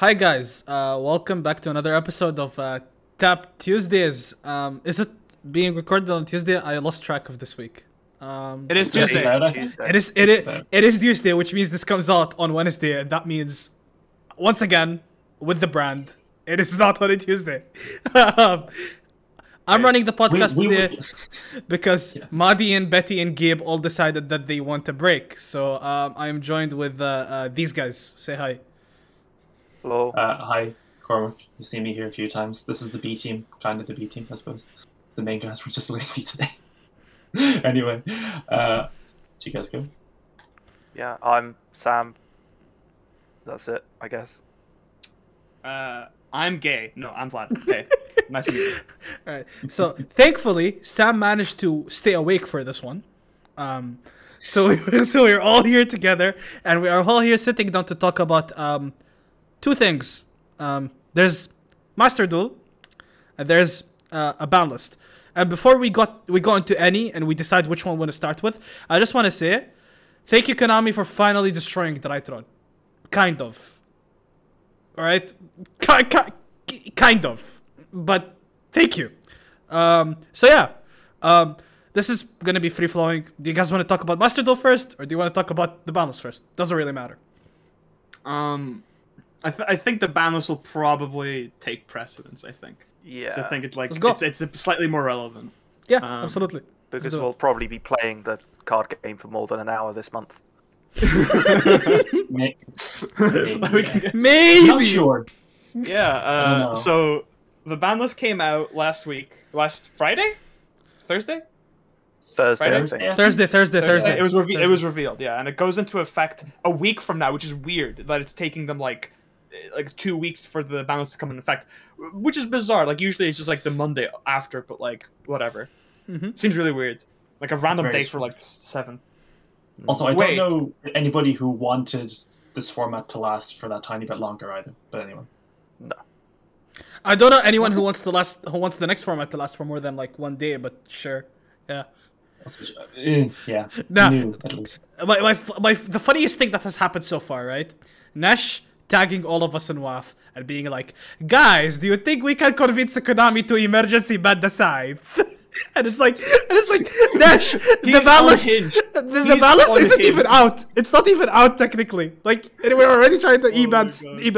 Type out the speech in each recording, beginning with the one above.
Hi guys, welcome back to another episode of Tap Tuesdays. Is it being recorded on Tuesday? I lost track of this week. It is Tuesday. It is Tuesday, which means this comes out on Wednesday, and that means, once again, with the brand, it is not on a Tuesday. I'm running the podcast today because Mahdi and Betty and Gabe all decided that they want a break. So I'm joined with these guys. Say hi. Hello. Hi, Cormac. You see me here a few times. This is the B team, kind of the B team, I suppose. The main guys were just lazy today. Anyway, do you guys go? Yeah, I'm Sam. That's it, I guess. I'm gay. No, I'm Vlad. Okay, nice to meet you. All right. So thankfully, Sam managed to stay awake for this one. So we're all here together, and we are all here sitting down to talk about two things. There's Master Duel, and there's a ban list. And before we go into any and we decide which one we want to start with, I just want to say thank you, Konami, for finally destroying Drytron. Kind of. All right? Kind of. But thank you. So yeah. This is going to be free-flowing. Do you guys want to talk about Master Duel first? Or do you want to talk about the ban list first? Doesn't really matter. I think the ban list will probably take precedence, I think. Yeah. So I think it's like it's slightly more relevant. Yeah, absolutely. Because we'll probably be playing the card game for more than an hour this month. Maybe. Not sure. Yeah, so the ban list came out last week. Last Friday? Thursday? Thursday. It was revealed, yeah, and it goes into effect a week from now, which is weird that it's taking them like 2 weeks for the ban list to come in effect, which is bizarre. Like usually it's just like the Monday after, but like whatever. Mm-hmm. Seems really weird. Like a random date for like 7. Also, I don't know anybody who wanted this format to last for that tiny bit longer either. But anyway, no. I don't know anyone who wants the next format to last for more than like 1 day. But sure, yeah. Yeah. Nah, new, at least. The funniest thing that has happened so far, right? Nash tagging all of us in WAF and being like, "Guys, do you think we can convince Konami to emergency ban the scythe?" and it's like Nash, the ban list isn't even out. It's not even out technically. Like, and we're already trying to e-ban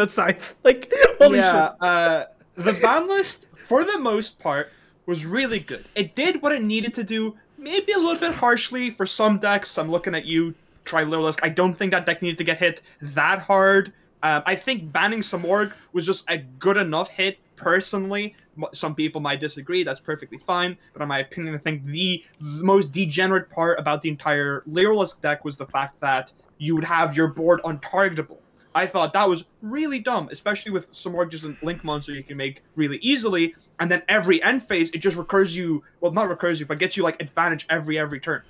scythe. Like, holy shit. The ban list, for the most part, was really good. It did what it needed to do. Maybe a little bit harshly for some decks. I'm looking at you, Trilurlisk. I don't think that deck needed to get hit that hard. I think banning Samorg was just a good enough hit, personally. Some people might disagree. That's perfectly fine. But in my opinion, I think the most degenerate part about the entire Lyrilisk deck was the fact that you would have your board untargetable. I thought that was really dumb, especially with Samorg just a Link monster you can make really easily. And then every end phase, it just recurs you, well, not recurs you, but gets you, like, advantage every turn.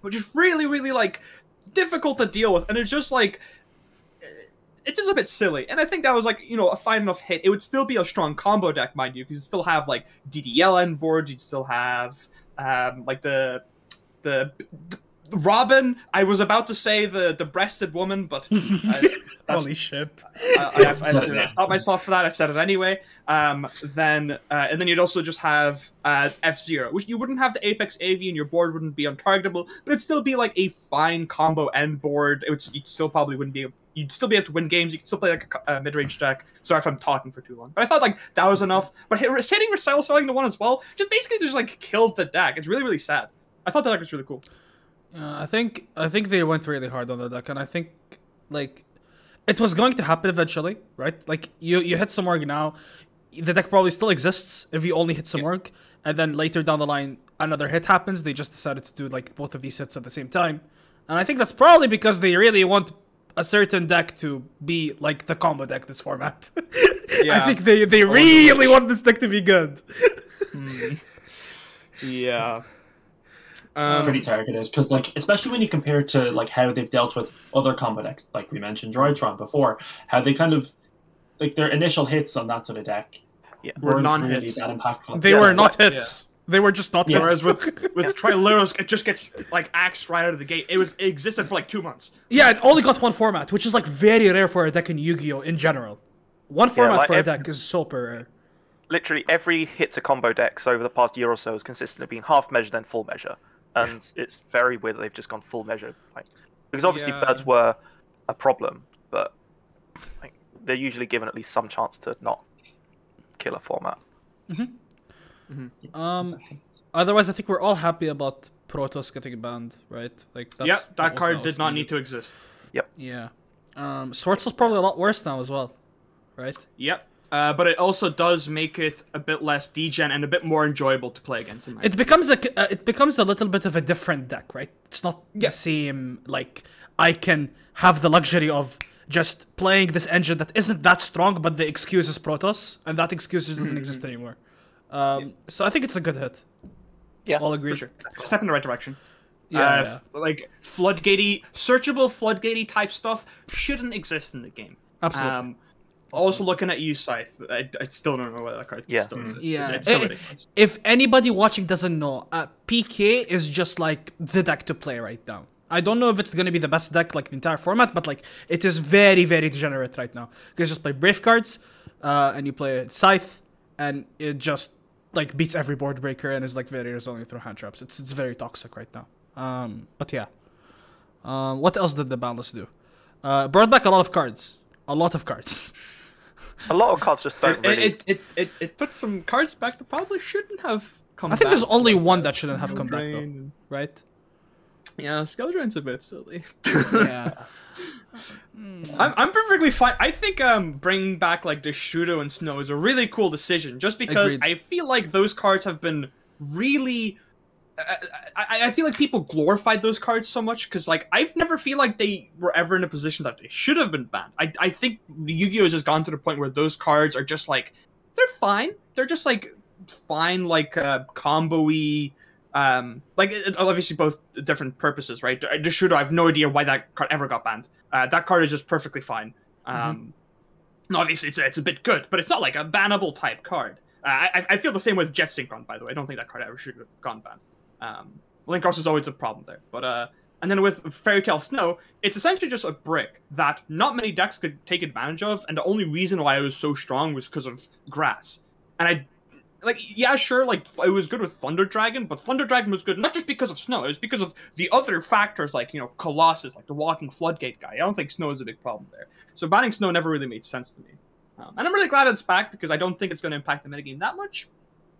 Which is really, really, like, difficult to deal with. And it's just, like, it's just a bit silly. And I think that was, like, you know, a fine enough hit. It would still be a strong combo deck, mind you, because you'd still have, like, DDLN boards. You'd still have, like, the Robin. I was about to say the breasted woman, but... Holy shit. I stopped myself for that. I said it anyway. And then you'd also just have F-Zero, which you wouldn't have the Apex AV and your board wouldn't be untargetable, but it'd still be like a fine combo end board. You'd still be able to win games. You could still play like a mid-range deck. Sorry if I'm talking for too long, but I thought like that was enough. But hitting Recital selling the one as well, just basically just like killed the deck. It's really, really sad. I thought the deck was really cool. I think they went really hard on the deck, and I think like it was going to happen eventually, right? Like, you hit Samorg now. The deck probably still exists if you only hit Samorg. Yeah. And then later down the line, another hit happens. They just decided to do, like, both of these hits at the same time. And I think that's probably because they really want a certain deck to be, like, the combo deck this format. Yeah. I think they really want this deck to be good. Yeah. It's pretty targeted, because, like, especially when you compare it to, like, how they've dealt with other combo decks, like we mentioned Drytron before, how they kind of, like, their initial hits on that sort of deck were non-hits. Really impactful. They were not hits. Yeah. They were just not hits. Whereas with Trilurus, it just gets, like, axed right out of the gate. It existed for, like, 2 months. Yeah, it only got one format, which is, like, very rare for a deck in Yu-Gi-Oh! In general. One format for a deck is so rare. Literally every hit to combo decks over the past year or so has consistently been half measure then full measure, and it's very weird that they've just gone full measure. Like, because obviously birds were a problem, but like, they're usually given at least some chance to not kill a format. Otherwise, I think we're all happy about Protoss getting banned, right? Like, that's, yep, that card did not need to exist. Yep. Yeah. Swartzel's probably a lot worse now as well, right? Yep. But it also does make it a bit less degen and a bit more enjoyable to play against. It becomes a little bit of a different deck, right? It's not the same. Like, I can have the luxury of just playing this engine that isn't that strong, but the excuse is Protoss, and that excuse just doesn't exist anymore. So I think it's a good hit. Yeah, all agree. Sure. Step in the right direction. Yeah, like floodgatey, searchable floodgatey type stuff shouldn't exist in the game. Absolutely. Also looking at you, Scythe, I still don't know whether that card still exists. Yeah. It's so ridiculous. If anybody watching doesn't know, PK is just like the deck to play right now. I don't know if it's going to be the best deck like the entire format, but like it is very, very degenerate right now. You guys just play Brave cards, and you play Scythe, and it just like beats every board breaker and is like very resilient through hand traps. It's very toxic right now. But yeah, what else did the Boundless do? Brought back a lot of cards, a lot of cards just don't really. It put some cards back that probably shouldn't have come back. I think there's only one that shouldn't have come back though, right? Yeah, Skeldrain's a bit silly. Yeah. I'm perfectly fine. I think bringing back like Deshudo and Snow is a really cool decision, just because I feel like those cards have been really... I feel like people glorified those cards so much, because like I've never feel like they were ever in a position that they should have been banned. I think Yu-Gi-Oh! Has just gone to the point where those cards are just like, they're fine. They're just like fine, like combo-y... like obviously both different purposes, right? Deshudo, I have no idea why that card ever got banned. That card is just perfectly fine. Obviously it's a bit good, but it's not like a bannable type card. I feel the same with Jet Synchron, by the way. I don't think that card ever should have gone banned. Linkos is always a problem there, but and then with Fairy Tail Snow, it's essentially just a brick that not many decks could take advantage of, and the only reason why it was so strong was because of grass. And I. Like, yeah, sure, like, it was good with Thunder Dragon, but Thunder Dragon was good not just because of Snow, it was because of the other factors, like, you know, Colossus, like the Walking Floodgate guy. I don't think Snow is a big problem there. So banning Snow never really made sense to me. And I'm really glad it's back, because I don't think it's going to impact the metagame that much.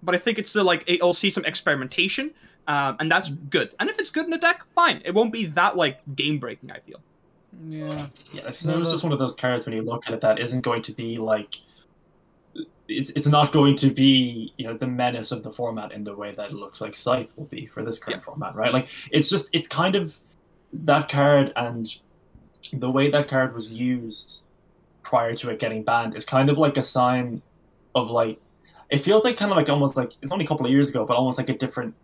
But I think it's still, like, it'll see some experimentation, and that's good. And if it's good in the deck, fine. It won't be that, like, game-breaking, I feel. Yeah. Yeah, Snow is just one of those cards, when you look at it, that isn't going to be, like... It's not going to be, you know, the menace of the format in the way that it looks like Scythe will be for this current format, right? Like, it's just, it's kind of that card, and the way that card was used prior to it getting banned is kind of like a sign of, like, it feels like kind of like almost like, it's only a couple of years ago, but almost like a different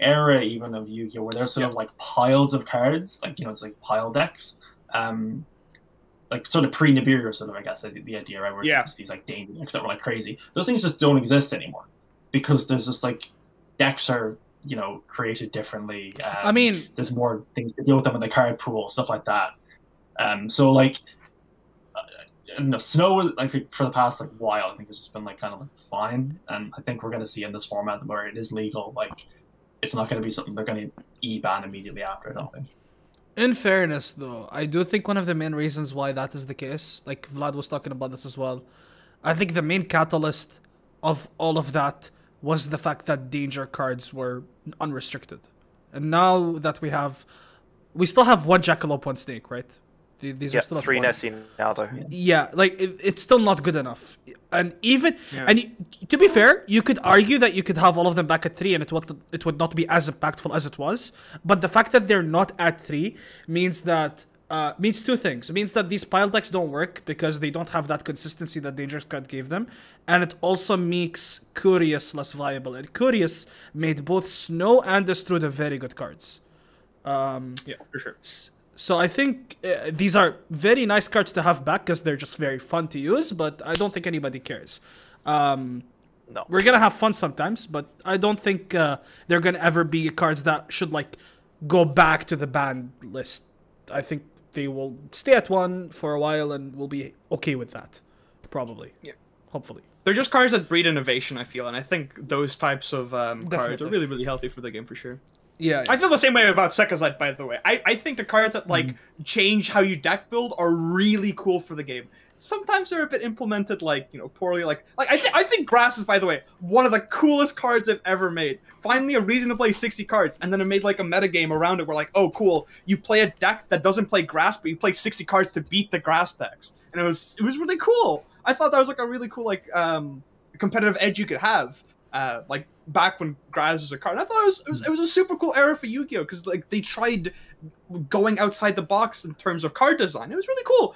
era even of Yu-Gi-Oh! Where there's sort of like piles of cards, like, you know, it's like pile decks, like sort of pre-Nibiru, sort of, I guess, the idea, right? Where it's just these like danger decks that were like crazy. Those things just don't exist anymore, because there's just like decks are, you know, created differently. I mean, there's more things to deal with them in the card pool, stuff like that. So like, no, Snow was like for the past like while, I think it's just been like kind of like fine, and I think we're gonna see in this format where it is legal, like it's not gonna be something they're gonna e-ban immediately after. I don't think. In fairness, though, I do think one of the main reasons why that is the case, like Vlad was talking about this as well, I think the main catalyst of all of that was the fact that danger cards were unrestricted. And now that we have... We still have one Jackalope, one Snake, right? These are still three Nessie now, though. Yeah, like, it's still not good enough. And even... Yeah. And to be fair, you could argue that you could have all of them back at 3 and it would not be as impactful as it was. But the fact that they're not at 3 means that... means two things. It means that these pile decks don't work because they don't have that consistency that Dangerous Card gave them. And it also makes Curious less viable. And Curious made both Snow and Destruda very good cards. Yeah, for sure. So I think these are very nice cards to have back because they're just very fun to use, but I don't think anybody cares. No. We're going to have fun sometimes, but I don't think they're going to ever be cards that should like go back to the banned list. I think they will stay at one for a while and we'll be okay with that, probably. Yeah. Hopefully. They're just cars that breed innovation, I feel, and I think those types of cars are really, really healthy for the game, for sure. Yeah, yeah. I feel the same way about Sekazite, by the way. I think the cards that, like, change how you deck build are really cool for the game. Sometimes they're a bit implemented, like, you know, poorly. Like I think Grass is, by the way, one of the coolest cards I've ever made. Finally, a reason to play 60 cards, and then I made, like, a meta game around it where, like, oh, cool, you play a deck that doesn't play Grass, but you play 60 cards to beat the Grass decks. And it was really cool. I thought that was, like, a really cool, like, competitive edge you could have, like, back when Grass was a card. And I thought it was a super cool era for Yu-Gi-Oh! Because, like, they tried going outside the box in terms of card design. It was really cool.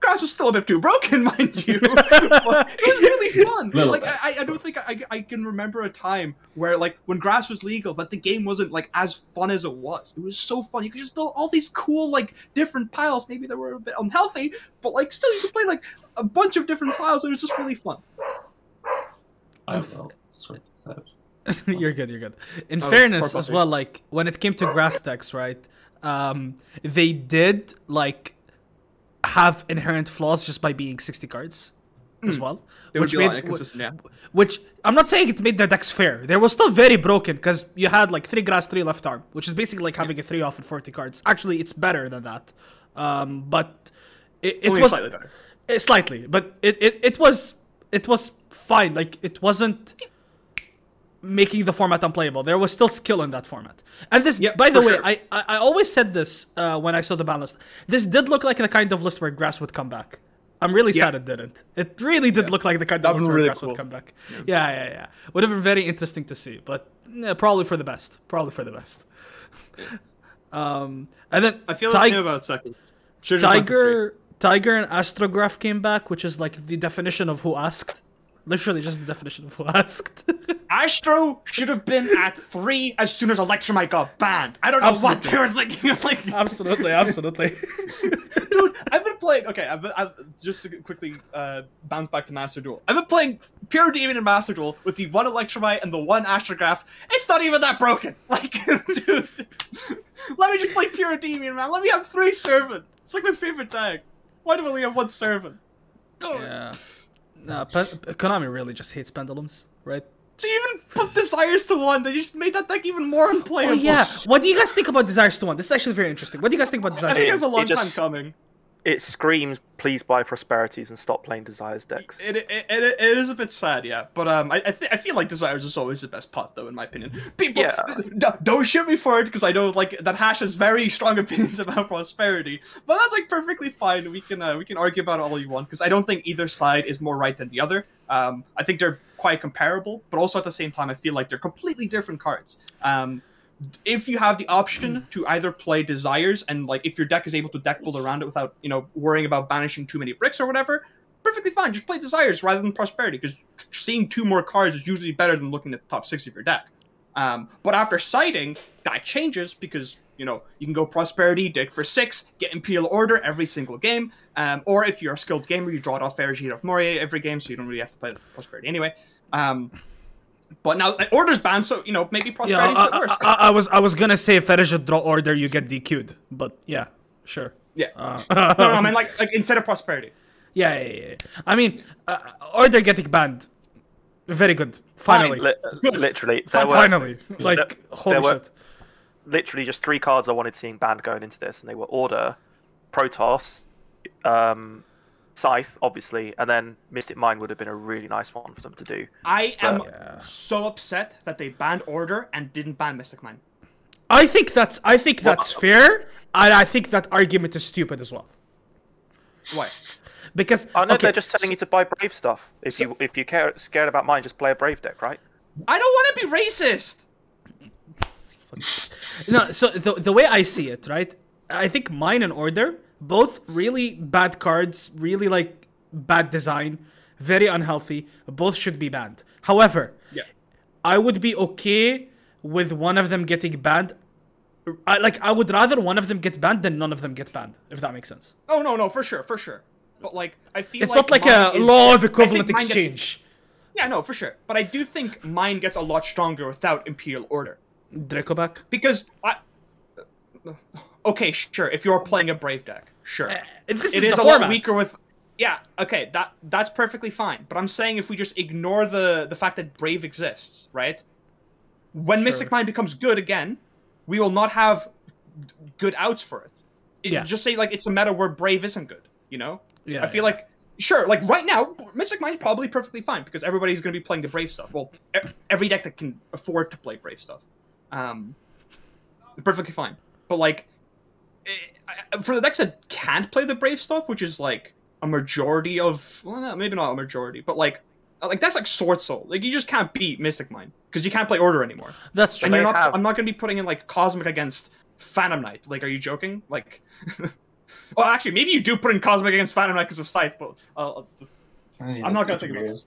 Grass was still a bit too broken, mind you. But it was really fun. Like, I don't think I can remember a time where, like, when Grass was legal, that the game wasn't, like, as fun as it was. It was so fun. You could just build all these cool, like, different piles. Maybe they were a bit unhealthy, but, like, still you could play, like, a bunch of different piles. It was just really fun. I will sweat this out. You're good, you're good. In fairness as well, like, when it came to Grass decks, right, they did, like, have inherent flaws just by being 60 cards as well, which I'm not saying it made their decks fair. They were still very broken because you had like 3 grass, 3 left arm, which is basically like having a 3-off with 40 cards. Actually, it's better than that, but it was slightly better. Slightly, but it was fine. Like, it wasn't making the format unplayable. There was still skill in that format. And this, by the way, sure. I always said this when I saw the ban list. This did look like the kind of list where Grass would come back. I'm really sad it didn't. It really did look like the kind of list where really grass would come back. Yeah. Would have been very interesting to see, but probably for the best. Probably for the best. And then I feel the same about second. Tiger and Astrograph came back, which is like the definition of who asked. Literally just the definition of who asked. Astro should have been at 3 as soon as Electromite got banned. I don't know what they were thinking of. Like, absolutely. Dude, I've been playing... Okay, I've just to quickly bounce back to Master Duel. I've been playing Pure Demon and Master Duel with the 1 Electromite and the 1 Astrograph. It's not even that broken. Like, dude, let me just play Pure Demon, man. Let me have 3 Servant. It's like my favorite tag. Why do I only have 1 Servant? Yeah. Nah, Konami really just hates pendulums, right? They even put Desires to 1. They just made that deck even more unplayable. Oh, yeah. What do you guys think about Desires to 1? This is actually very interesting. What do you guys think about Desires to 1? I think it was a long time coming. It screams, please buy Prosperities and stop playing Desires decks. It is a bit sad, yeah. But I feel like Desires is always the best pot, though, in my opinion. People, don't shoot me for it, because I know, like, that Hash has very strong opinions about Prosperity. But that's, like, perfectly fine. We can argue about it all you want, because I don't think either side is more right than the other. I think they're quite comparable, but also at the same time, I feel like they're completely different cards. If you have the option to either play Desires and, like, if your deck is able to deck build around it without, you know, worrying about banishing too many bricks or whatever, perfectly fine. Just play Desires rather than Prosperity, because seeing 2 more cards is usually better than looking at the top 6 of your deck. But after siding, that changes because, you know, you can go Prosperity, dig for 6, get Imperial Order every single game. Or if you're a skilled gamer, you draw it off Faragita of Moria every game, so you don't really have to play Prosperity anyway. But now Order's banned, so, you know, maybe Prosperity's the worst. I was gonna say if Fetish draw Order, you get DQ'd, but yeah, sure. Yeah. No, I mean like instead of Prosperity. Yeah. I mean, Order getting banned, very good. Finally. Literally. Finally. Like, holy shit. Literally just 3 cards I wanted seeing banned going into this, and they were Order, Protoss, Scythe, obviously, and then Mystic Mind would have been a really nice one for them to do. I am so upset that they banned Order and didn't ban Mystic Mind. I think that's fair, and I think that argument is stupid as well. Why? Because they're just telling you to buy Brave stuff. If you care scared about Mind, just play a Brave deck, right? I don't want to be racist. No, so the way I see it, right? I think Mind and Order, both really bad cards, really, like, bad design, very unhealthy. Both should be banned. However, I would be okay with one of them getting banned. I would rather one of them get banned than none of them get banned, if that makes sense. Oh, no, for sure. But, like, I feel it's like... It's not like a law of equivalent exchange. Yeah, no, for sure. But I do think Mine gets a lot stronger without Imperial Order. Dracoback? Because I... Okay, sure. If you're playing a Brave deck, sure. It is a lot weaker with. Yeah, okay, that's perfectly fine. But I'm saying if we just ignore the fact that Brave exists, right? When Mystic Mind becomes good again, we will not have good outs for it. Just say, like, it's a meta where Brave isn't good, you know? Yeah, I feel like, sure, like, right now, Mystic Mind's probably perfectly fine because everybody's going to be playing the Brave stuff. Well, every deck that can afford to play Brave stuff. Perfectly fine. But, like, for the decks that can't play the Brave stuff, which is, like, a majority of... Well, no, maybe not a majority, but, like that's, like, Sword Soul. Like, you just can't beat Mystic Mind because you can't play Order anymore. That's true. And you're not, I'm not going to be putting in, like, Cosmic against... Phantom Knight, like, are you joking? Like, well, actually, maybe you do put in Cosmic against Phantom Knight because of Scythe, but I'm not gonna think about it.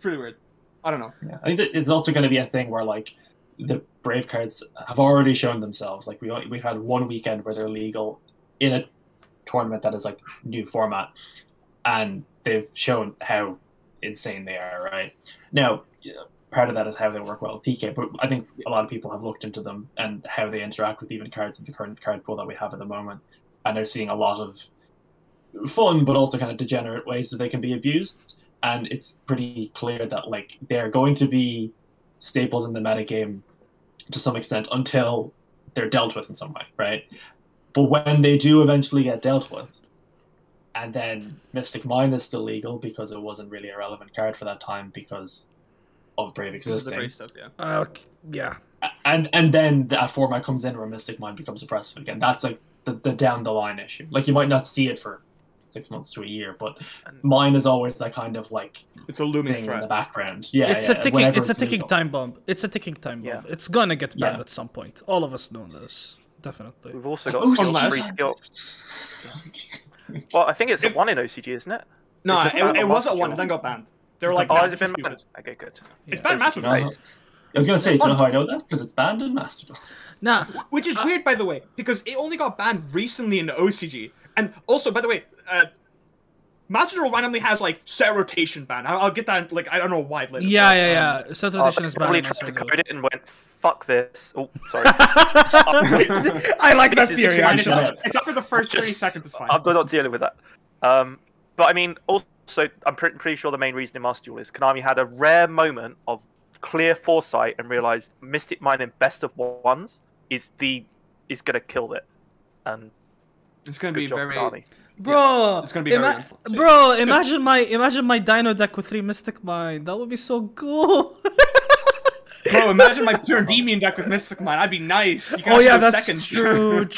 Pretty weird. I don't know. Yeah. I think that it's also going to be a thing where, like, the Brave cards have already shown themselves. Like, we've had one weekend where they're legal in a tournament that is, like, new format, and they've shown how insane they are. Right now, part of that is how they work well with PK, but I think a lot of people have looked into them and how they interact with even cards in the current card pool that we have at the moment, and they're seeing a lot of fun, but also kind of degenerate ways that they can be abused. And it's pretty clear that, like, they're going to be staples in the metagame to some extent until they're dealt with in some way, right? But when they do eventually get dealt with, and then Mystic Mind is still legal because it wasn't really a relevant card for that time because... of Brave existing. Brave stuff, yeah. Yeah. And then that format comes in where Mystic Mind becomes oppressive again. That's like the down the line issue. Like, you might not see it for 6 months to a year, but mine is always that kind of, like, it's a looming thing in the background. Yeah, it's a ticking. It's a ticking time bomb. It's a ticking time bomb. Yeah. It's gonna get banned at some point. All of us know this, definitely. We've also got free skill. Well, I think it's a one in OCG, isn't it? No, it was at one and then got banned. They're like, oh, is it been banned? Okay, good. Yeah. It's banned in Mastodon. I was going to say, do you know how I know that? Because it's banned in Mastodon. Nah. Which is weird, by the way, because it only got banned recently in the OCG. And also, by the way, Mastodon randomly has, like, set rotation ban. I'll get that, like, I don't know why later. Yeah. Set rotation is banned. They tried to code it and went, fuck this. Oh, sorry. I like that theory. It's up for the first 30 seconds, it's fine. I'm not dealing with that. But, I mean, also... So I'm pretty sure the main reason in Master Duel is Konami had a rare moment of clear foresight and realized Mystic Mind in best of ones is gonna kill it, and it's gonna be very Konami. Bro. It's gonna be very bro. Imagine my Dino deck with 3 Mystic Mind. That would be so cool. Bro, imagine my Pyrdemian deck with Mystic Mind. I'd be nice. You oh yeah, that's second. True.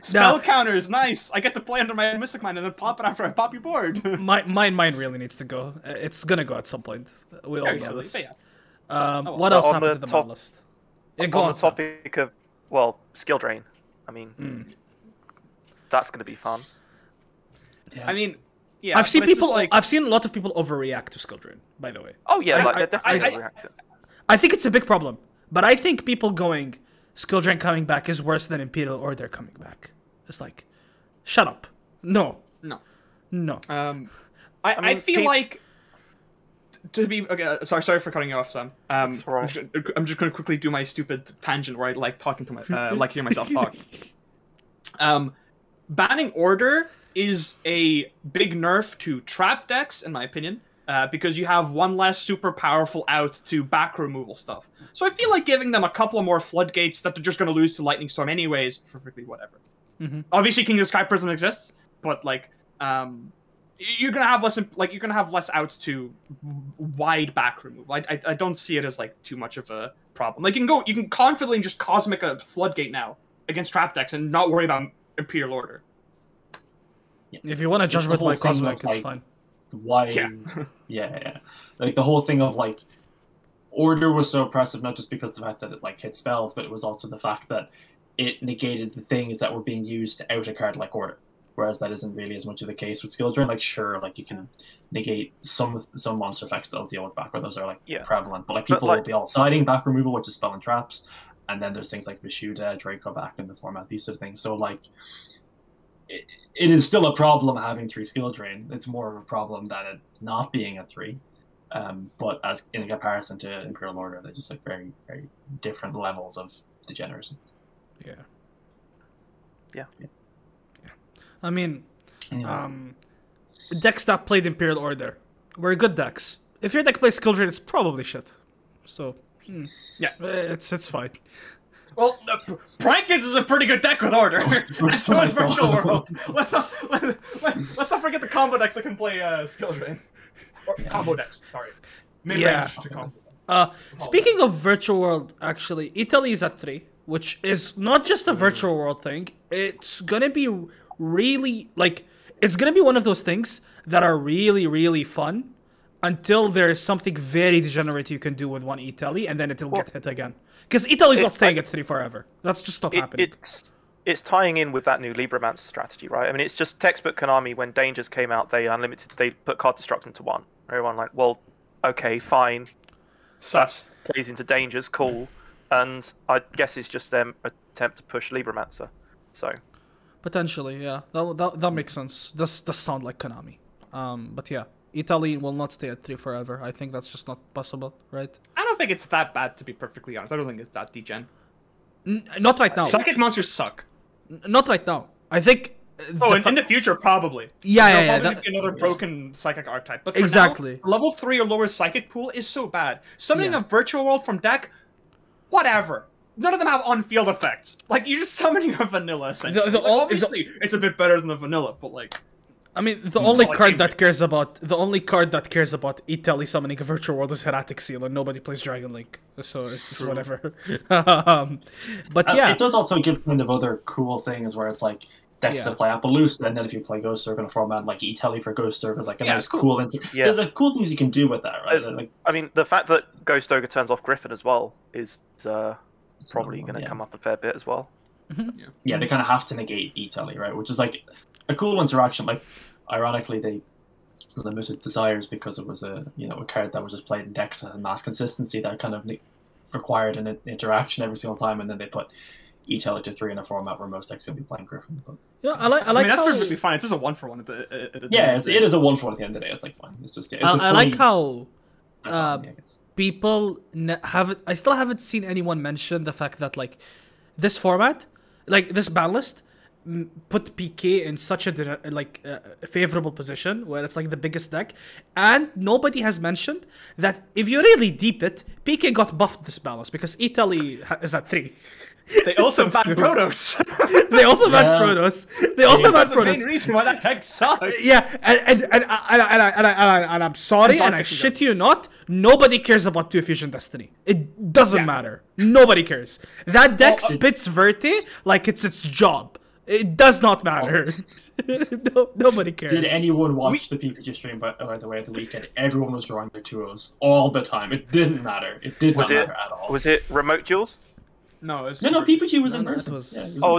Spell counter is nice. I get to play under my Mystic Mind and then pop it after I pop your board. Mine really needs to go. It's gonna go at some point. We all know this. Yeah. What else happened to the top, list? Yeah, on the topic of, well, skill drain. I mean, that's gonna be fun. Yeah. I mean. Yeah, I've seen people. Like... I've seen a lot of people overreact to skill drain. By the way. Oh yeah, like, they're definitely overreacting. I think it's a big problem, but I think people going skill drain coming back is worse than Imperial Order coming back. It's like, shut up. No. I feel like to be okay. Sorry for cutting you off, Sam. That's all right. I'm just gonna quickly do my stupid tangent where I like talking to my like hear myself talk. Banning Order is a big nerf to trap decks, in my opinion, because you have one less super powerful out to back removal stuff. So I feel like giving them a couple of more floodgates that they're just going to lose to Lightning Storm anyways, perfectly whatever. Obviously, King of the Sky Prism exists, but like you're going to have less outs to wide back removal. I don't see it as like too much of a problem. Like you can confidently just Cosmic a floodgate now against trap decks and not worry about Imperial Order. Yeah. If you want to judge with my Cosmic, it's fine. Why? Yeah. Like the whole thing of like Order was so oppressive, not just because of the fact that it like hit spells, but it was also the fact that it negated the things that were being used to out a card like Order. Whereas that isn't really as much of the case with skill drain. Like sure, like you can negate some monster effects that'll deal with back, where those are like prevalent. But like people will be all siding back removal, which is spell and traps, and then there's things like Vishuda, Draco back in the format, these sort of things. So like. It is still a problem having 3 skill drain. It's more of a problem than it not being a 3. But as in comparison to Imperial Order, they're just like very, very different levels of degeneracy. Yeah. I mean, anyway. decks that played Imperial Order were good decks. If your deck plays Skildred, it's probably shit. So, yeah, it's fine. Well, Prankins is a pretty good deck with Order. So is Virtual World. Let's not forget the combo decks that can play Skildred. Or combo decks, sorry. Mid-range to combo. Speaking of Virtual World, actually, Italy is at 3, which is not just a Virtual World thing. It's gonna be really, like, it's gonna be one of those things that are really, really fun until there is something very degenerate you can do with one Italy, and then it'll get hit again. Because Italy's not staying at 3 forever. That's just not happening. It's tying in with that new Libromancer strategy, right? I mean, it's just textbook Konami. When Dangers came out, they put card destruction to 1. Everyone like, well, okay, fine. Sus plays into Dangers, cool. And I guess it's just them attempt to push Libromancer. So potentially, yeah, that makes sense. Does sound like Konami. But yeah, Italy will not stay at 3 forever. I think that's just not possible, right? I don't think it's that bad, to be perfectly honest. I don't think it's that degen. Not right now. Psychic monsters suck. Not right now. I think. Oh, and in the future, probably. Yeah, yeah, yeah. Probably another broken psychic archetype. But for now, level 3 or lower psychic pool is so bad. Summoning a Virtual World from deck, whatever. None of them have on-field effects. Like, you're just summoning a vanilla. Obviously, it's a bit better than the vanilla, but like. I mean, the only card that cares about Italy summoning a Virtual World is Heretic Seal, and nobody plays Dragon Link, so it's just whatever. But yeah, it does also give kind of other cool things where it's like decks that play Appaloosa, and then if you play Ghost Server in a format like Italy for Ghost Server is like a nice cool. There's like cool things you can do with that, right? Like, I mean, the fact that Ghost Ogre turns off Griffin as well is probably going to come up a fair bit as well. Mm-hmm. Yeah, they kind of have to negate Italy, right? Which is like a cool interaction. Like, ironically, they limited Desires because it was a card that was just played in decks and mass consistency that kind of required an interaction every single time, and then they put Italy to 3 in a format where most decks will be playing Griffin. But yeah, I like. I mean, that's perfectly fine. It's just a 1-for-1 at the end. Yeah, it is a 1-for-1 at the end of the day. It's like fine. It's just it's a I like how people haven't. I still haven't seen anyone mention the fact that like this format, like this ban list, put PK in such a favorable position where it's like the biggest deck, and nobody has mentioned that if you really deep it, PK got buffed this balance because Italy is at 3. They also banned Protoss. They also banned Protoss. The main reason why that deck sucks. Yeah, and I'm sorry, and I shit you not, nobody cares about 2 Fusion Destiny. It doesn't matter. Nobody cares. That deck spits Verte like it's its job. It does not matter. No, nobody cares. Did anyone watch the PPG stream, by the way, at the weekend? Everyone was drawing their 2-0s all the time. It didn't matter. It did not matter at all. Was it remote duels? No, it was no, PPG was in person. It was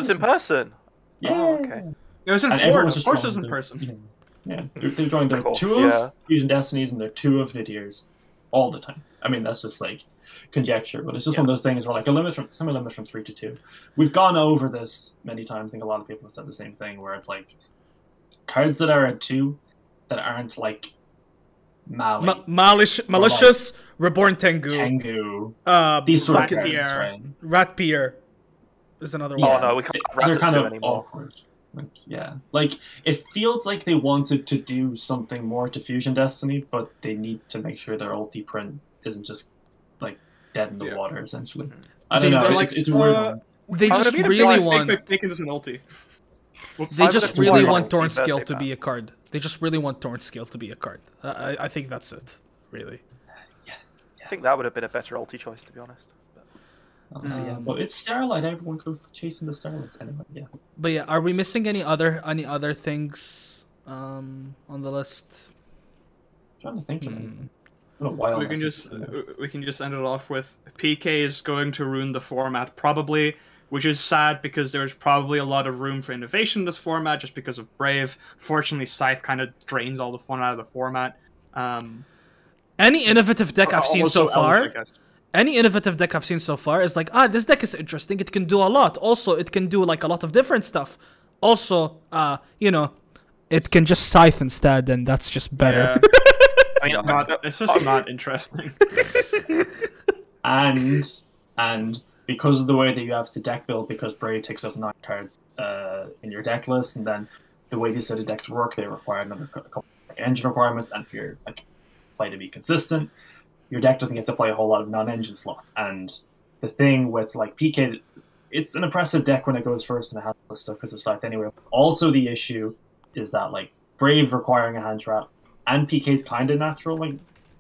in person. Yeah. Oh, okay. It was in Florida. Of course it was in person. Yeah. They're drawing their 2-0 Fusion Destinies and their 2-0 Nadirs all the time. I mean, that's just like conjecture, but it's just one of those things where like a limit from from 3 to 2. We've gone over this many times. I think a lot of people have said the same thing where it's like cards that are at 2 that aren't like malicious, like, Reborn Tengu, these sort of cards, right? Ratpier is another one. Oh no, we can't. They're kind of anymore. Awkward. Like, yeah, like it feels like they wanted to do something more to Fusion Destiny, but they need to make sure their ulti print isn't just like dead in the water, essentially. I don't know. It's, like, it's a weird one. They just really want taking this an ulti. They just really want Thornscale to be a card. I think that's it, really. Yeah. I think that would have been a better ulti choice, to be honest. But it's Starlight. Everyone goes chasing the Starlights anyway. Yeah. But yeah, are we missing any other things on the list? I'm trying to think of anything. We can just end it off with PK is going to ruin the format probably, which is sad because there's probably a lot of room for innovation in this format just because of Brave. Fortunately, Scythe kind of drains all the fun out of the format. Any innovative deck I've seen so far. Any innovative deck I've seen so far is like, this deck is interesting. It can do a lot. Also, it can do like a lot of different stuff. Also, it can just Scythe instead, and that's just better. Yeah. It's just not interesting. and because of the way that you have to deck build, because Brave takes up 9 cards in your deck list, and then the way these set of decks work, they require another couple engine requirements and for your play to be consistent, your deck doesn't get to play a whole lot of non-engine slots. And the thing with PK, it's an impressive deck when it goes first and it has all this stuff because of Scythe anyway. Also, the issue is that Brave requiring a hand trap and PK's kind of natural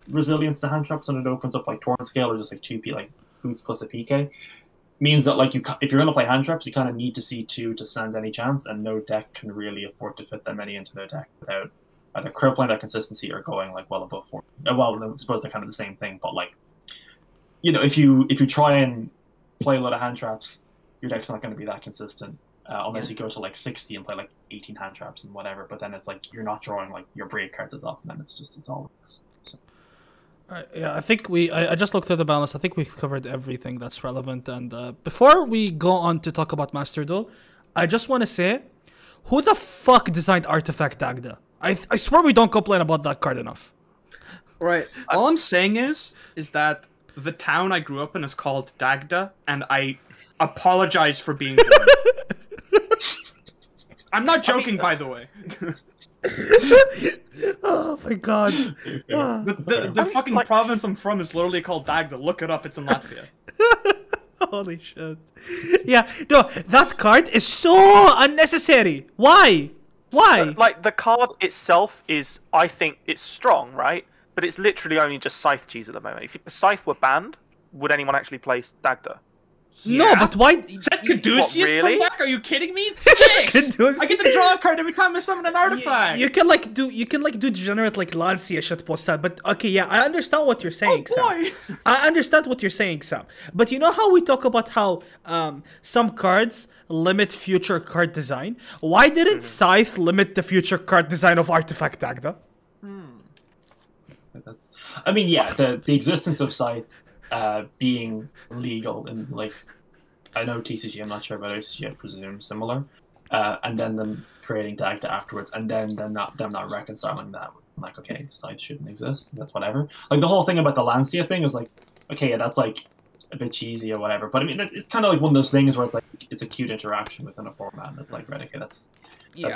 resilience to hand traps, and it opens up Torrent Scale or just cheapy boots plus a PK, means that if you're going to play hand traps, you kind of need to see two to stand any chance, and no deck can really afford to fit that many into their deck without either crippling their consistency or going well above 4. Well, I suppose they're kind of the same thing, but if you try and play a lot of hand traps, your deck's not going to be that consistent unless you go to 60 and play 18 hand traps and whatever. But then it's you're not drawing your Brave cards as often, and it's all. So. Yeah, I think I just looked at the balance. I think we've covered everything that's relevant. And before we go on to talk about Master Duel, I just want to say, who the fuck designed Artifact Dagda? I swear we don't complain about that card enough. Right. All I'm saying is that the town I grew up in is called Dagda, and I apologize for being born. I'm not joking, by the way. Oh my god. The fucking province I'm from is literally called Dagda. Look it up, it's in Latvia. Holy shit. Yeah, no, that card is so unnecessary. Why? Why? The card itself is, I think, it's strong, right? But it's literally only just Scythe cheese at the moment. If Scythe were banned, would anyone actually play Dagda? Yeah. No, but why? Set Caduceus really? From deck? Are you kidding me? It's sick! I get to draw a card every time I summon an artifact. You can do degenerate Lancia shit post that. But okay, yeah, I understand what you're saying, Sam. I understand what you're saying, Sam. But you know how we talk about how some cards limit future card design? Why didn't Scythe limit the future card design of Artifact Dagda? I mean, yeah, the existence of Scythe being legal and I know TCG, I'm not sure about OCG, I presume similar, and then them creating Dagda afterwards, and then them not reconciling that. I'm like, okay, Scythe shouldn't exist, that's whatever. The whole thing about the Lancia thing is okay, yeah, that's a bit cheesy or whatever, but I mean, it's kind of one of those things where it's it's a cute interaction within a format, and it's right, okay, that's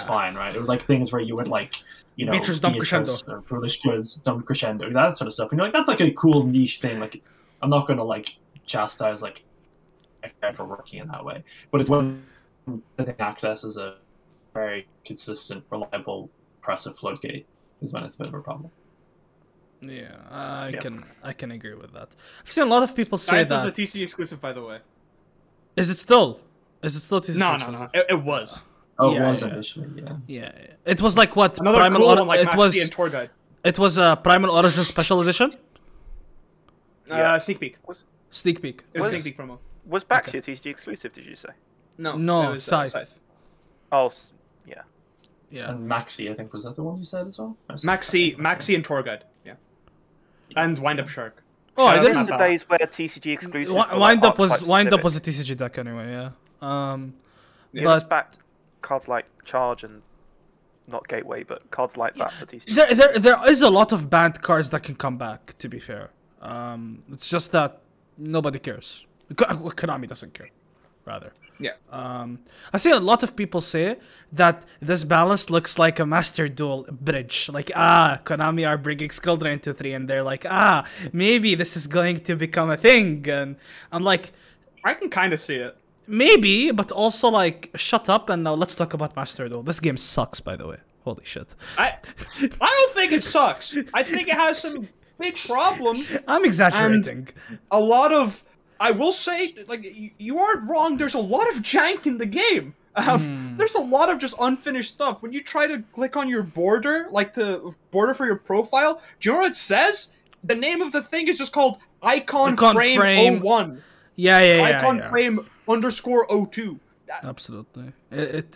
fine, right? It was things where you would Beatrice dumb crescendo or Foolish Goods dumb crescendo, that sort of stuff, and you're that's a cool niche thing, I'm not going to chastise a guy for working in that way, but it's when I think access is a very consistent, reliable, oppressive floodgate is when it's a bit of a problem. Yeah, I can agree with that. I've seen a lot of people say that. This is a TCG exclusive, by the way. Is it still? Is it still TCG? No. It was. Oh, yeah, it was initially. Yeah. Yeah. It was what? Another Primal cool one, it Maxi was, and Tour Guide. It was a Primal Origin Special Edition. Yeah. Sneak peek. Sneak peek. It was sneak peek promo. Was Baxi a TCG exclusive? Did you say? No. It was Scythe. Oh, yeah. And Maxi, I think, was that the one you said as well? Maxi, and Tour Guide. Yeah. And Wind Up Shark. Oh, this is the days where TCG exclusive. Wind Up was a TCG deck anyway. Yeah. But back cards like Charge and. Not Gateway, but cards like that for TCG. There is a lot of banned cards that can come back. To be fair. It's just that nobody cares. Konami doesn't care, rather. Yeah. I see a lot of people say that this balance looks like a Master Duel bridge. Konami are bringing Skuldra into 3, and they're maybe this is going to become a thing. And I'm I can kind of see it. Maybe, but also shut up and now let's talk about Master Duel. This game sucks, by the way. Holy shit. I don't think it sucks. I think it has some... big problem. I'm exaggerating. And a lot of, I will say, you aren't wrong. There's a lot of jank in the game. There's a lot of just unfinished stuff. When you try to click on your border, the border for your profile, do you know what it says? The name of the thing is just called Icon Frame 01. Yeah. Icon Frame _02. Absolutely.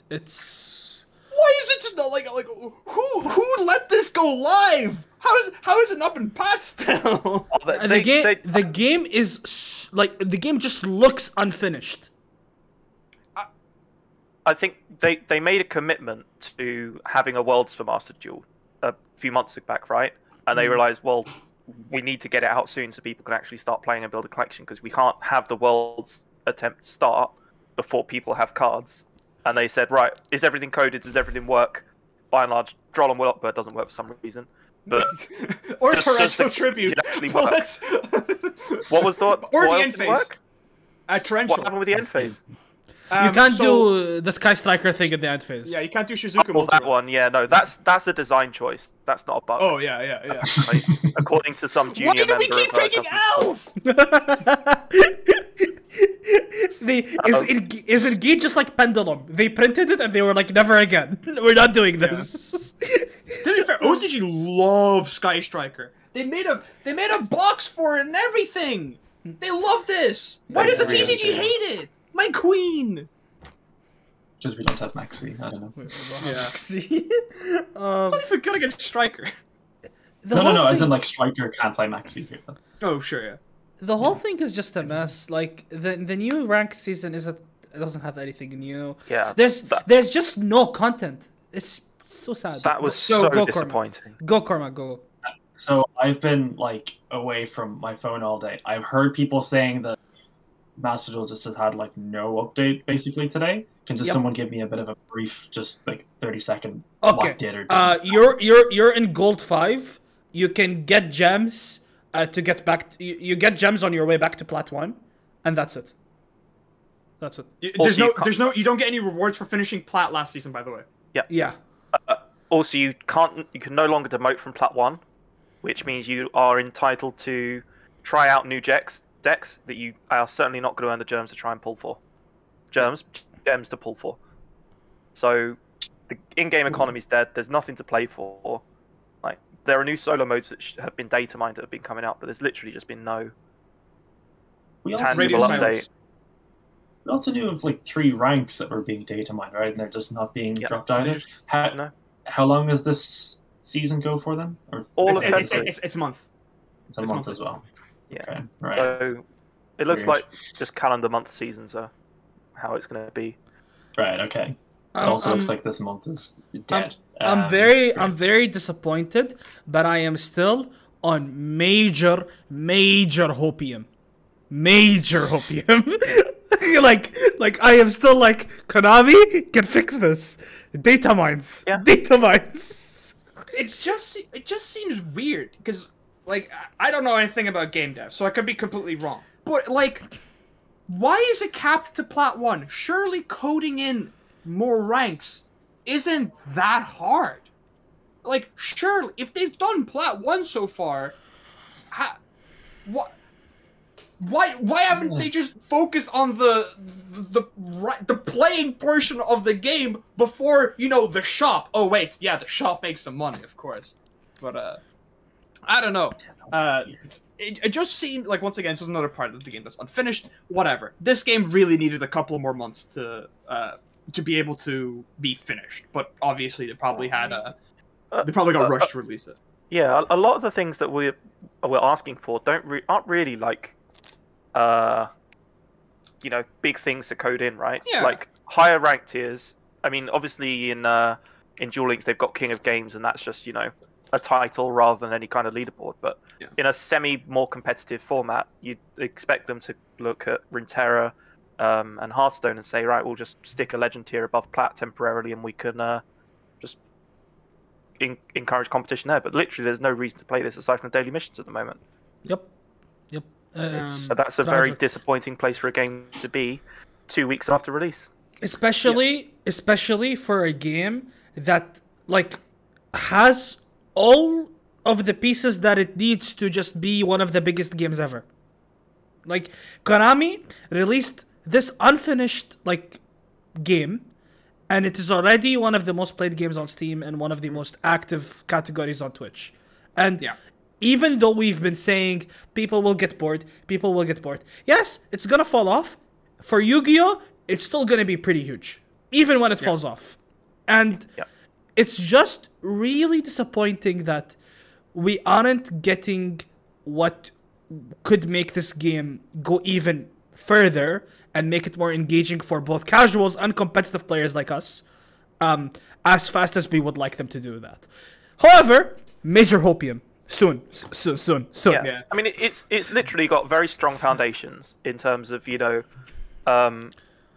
It's. Why is it just not who let this go live? How is it up in pot still? The game is the game just looks unfinished. I think they made a commitment to having a Worlds for Master Duel a few months back, right? And they realized, well, we need to get it out soon so people can actually start playing and build a collection, because we can't have the Worlds attempt start before people have cards. And they said, right, is everything coded? Does everything work? by and large, Droll and Willop Bird doesn't work for some reason. But or just, Torrential Tribute. What was that? Or the end phase. A torrential. What happened with the end phase? You can't do the Sky Striker thing at the end phase. Yeah, you can't do Shizuka. Oh, that one, yeah, no, that's a design choice. That's not a bug. Oh yeah, yeah, yeah. Like, according to some junior member. Why do we keep taking L's? Is it Gi just like Pendulum? They printed it and they were like, never again. We're not doing this. Yeah. To be fair, OCG love Sky Striker. They made a box for it and everything. They love this. Why does the TCG hate it? My queen! Because we don't have Maxi, I don't know. Maxi? It's not even good against Striker. No, as in, like, Striker can't play Maxi. Oh, sure, yeah. The whole thing is just a mess. Like, the new ranked season it doesn't have anything new. Yeah. There's just no content. It's so sad. That was so disappointing. Korma. Go, Korma, go. So, I've been, like, away from my phone all day. I've heard people saying that Master Duel just has had like no update basically today. Can just someone give me a bit of a brief, just like 30-second update? Okay. You're in Gold 5. You can get gems to get back. You get gems on your way back to Plat 1, and that's it. That's it. There's no. You don't get any rewards for finishing Plat last season, by the way. Yeah. Yeah. Also, you can't. You can no longer demote from Plat 1, which means you are entitled to try out new decks that you are certainly not going to earn the germs to try and pull for. Gems to pull for. So the in-game economy's dead. There's nothing to play for. Like, there are new solo modes that have been data mined that have been coming out, but there's literally just been no tangible update. We also knew of like 3 ranks that were being data mined, right? And they're just not being dropped either. How long does this season go for them? It's a month. It's a month as well. Yeah, okay, right. So it looks like just calendar month seasons are how it's going to be. Right. Okay. It also looks like this month is dead. I'm very disappointed, but I am still on major hopium, like I am still like Konami can fix this. Data mines. Yeah. Data mines. It just seems weird because. Like, I don't know anything about game dev, so I could be completely wrong. But, like, why is it capped to Plat 1? Surely coding in more ranks isn't that hard. Like, surely, if they've done Plat 1 so far, why haven't they just focused on the playing portion of the game before, you know, the shop? Oh, wait, yeah, the shop makes some money, of course. But, I don't know. It just seemed like, once again, it's just another part of the game that's unfinished. Whatever. This game really needed a couple more months to be able to be finished. But obviously, they probably had they probably got rushed to release it. Yeah, a lot of the things that we're asking for aren't really like, you know, big things to code in, right? Yeah. Like higher rank tiers. I mean, obviously in Duel Links they've got King of Games, and that's just, you know, a title rather than any kind of leaderboard, but in a semi more competitive format, you'd expect them to look at Runeterra and Hearthstone and say, right, we'll just stick a legend tier above Plat temporarily, and we can just encourage competition there. But literally, there's no reason to play this aside from daily missions at the moment. Yep. So that's a very disappointing place for a game to be 2 weeks after release, especially for a game that like has all of the pieces that it needs to just be one of the biggest games ever. Like, Konami released this unfinished, like, game, and it is already one of the most played games on Steam and one of the most active categories on Twitch. And even though we've been saying people will get bored, yes, it's gonna fall off. For Yu-Gi-Oh, it's still gonna be pretty huge, even when it falls off. And it's just really disappointing that we aren't getting what could make this game go even further and make it more engaging for both casuals and competitive players like us, as fast as we would like them to do that. However, major hopium soon. Yeah. I mean, it's literally got very strong foundations in terms of, you know,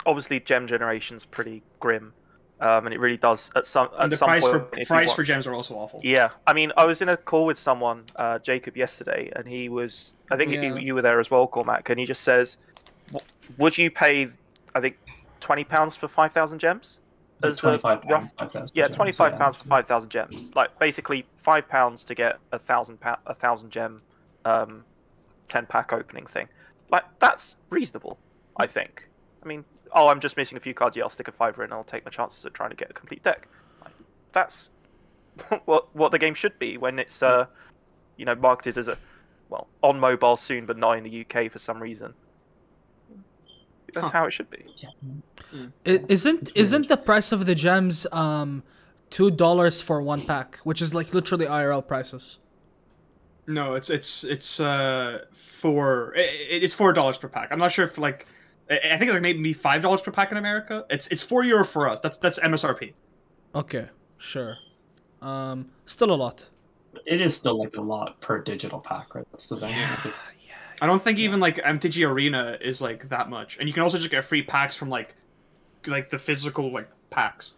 obviously gem generation's pretty grim. and it really does at some point. And the price for gems are also awful. Yeah, I mean, I was in a call with someone, Jacob, yesterday, and he was, I think you were there as well, Cormac, and he just says, would you pay, I think, £20 for 5,000 gems? So 25 rough, pounds, yeah, £25 for 5,000 gems. Like basically £5 to get a thousand gem, 10-pack opening thing. Like that's reasonable, I think. I mean, oh, I'm just missing a few cards. Yeah, I'll stick a fiver in. And I'll take my chances at trying to get a complete deck. Like, that's what the game should be when it's you know, marketed as a, well, on mobile soon, but not in the UK for some reason. That's how it should be. Isn't the price of the gems $2 for 1 pack, which is like literally IRL prices? No, it's $4 per pack. I'm not sure if like, I think it's like maybe $5 per pack in America. It's €4 for us. That's MSRP. Okay, sure. Still a lot. It is still like a lot per digital pack, right? That's the dynamic. I don't think even like MTG Arena is like that much, and you can also just get free packs from like the physical like packs.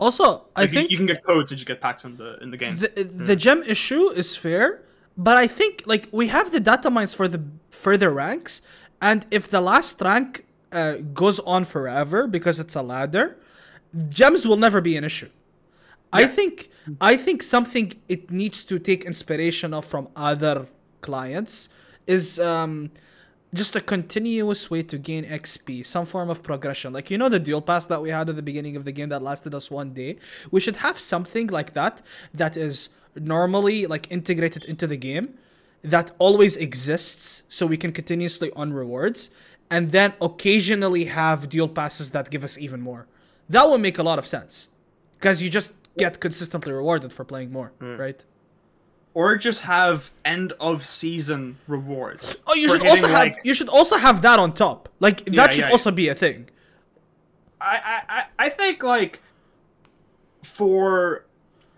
Also, like, I think you can get codes and just get packs in the game. The gem issue is fair, but I think like we have the data mines for the further ranks, and if the last rank goes on forever because it's a ladder, gems will never be an issue. Yeah. I think something it needs to take inspiration of from other clients is just a continuous way to gain XP, some form of progression. Like, you know, the duel pass that we had at the beginning of the game that lasted us 1 day? We should have something like that that is normally, like, integrated into the game, that always exists, so we can continuously earn rewards, and then occasionally have duel passes that give us even more. That would make a lot of sense, because you just get consistently rewarded for playing more, right? Or just have end of season rewards. Oh, you should also have like, you should also have that on top. Like that should also be a thing. I think like for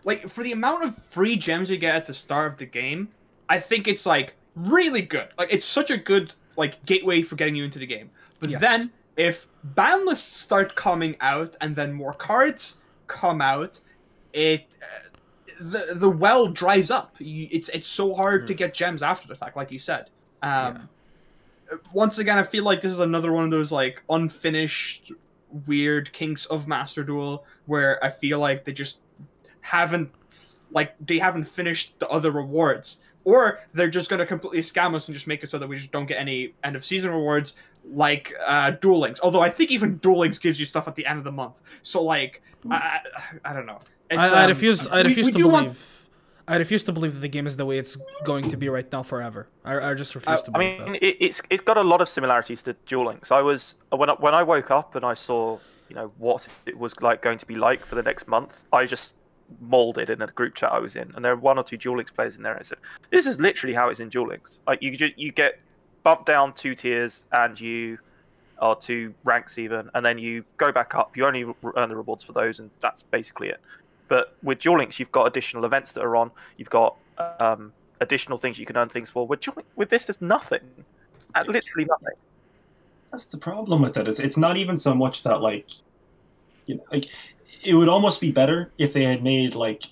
the amount of free gems you get at the start of the game, I think it's like really good. Like it's such a good like gateway for getting you into the game. But then if ban lists start coming out and then more cards come out, it the well dries up. It's so hard to get gems after the fact, like you said. Once again, I feel like this is another one of those like unfinished weird kinks of Master Duel where I feel like they just haven't finished the other rewards, or they're just going to completely scam us and just make it so that we just don't get any end of season rewards like Duel Links. Although I think even Duel Links gives you stuff at the end of the month. So like I don't know. I refuse to believe that the game is the way it's going to be right now forever. I just refuse to believe that. I mean, it's got a lot of similarities to Duel Links. I was when I woke up and I saw, you know, what it was like going to be like for the next month, I just molded in a group chat I was in, and there were 1 or 2 Duel Links players in there, and I said, "This is literally how it's in Duel Links. Like you get bumped down 2 tiers and you are 2 ranks even, and then you go back up. You only earn the rewards for those, and that's basically it." But with Duel Links, you've got additional events that are on. You've got additional things you can earn things for. With this, there's nothing. Literally nothing. That's the problem with it. It's not even so much that, like, you know, like, it would almost be better if they had made, like,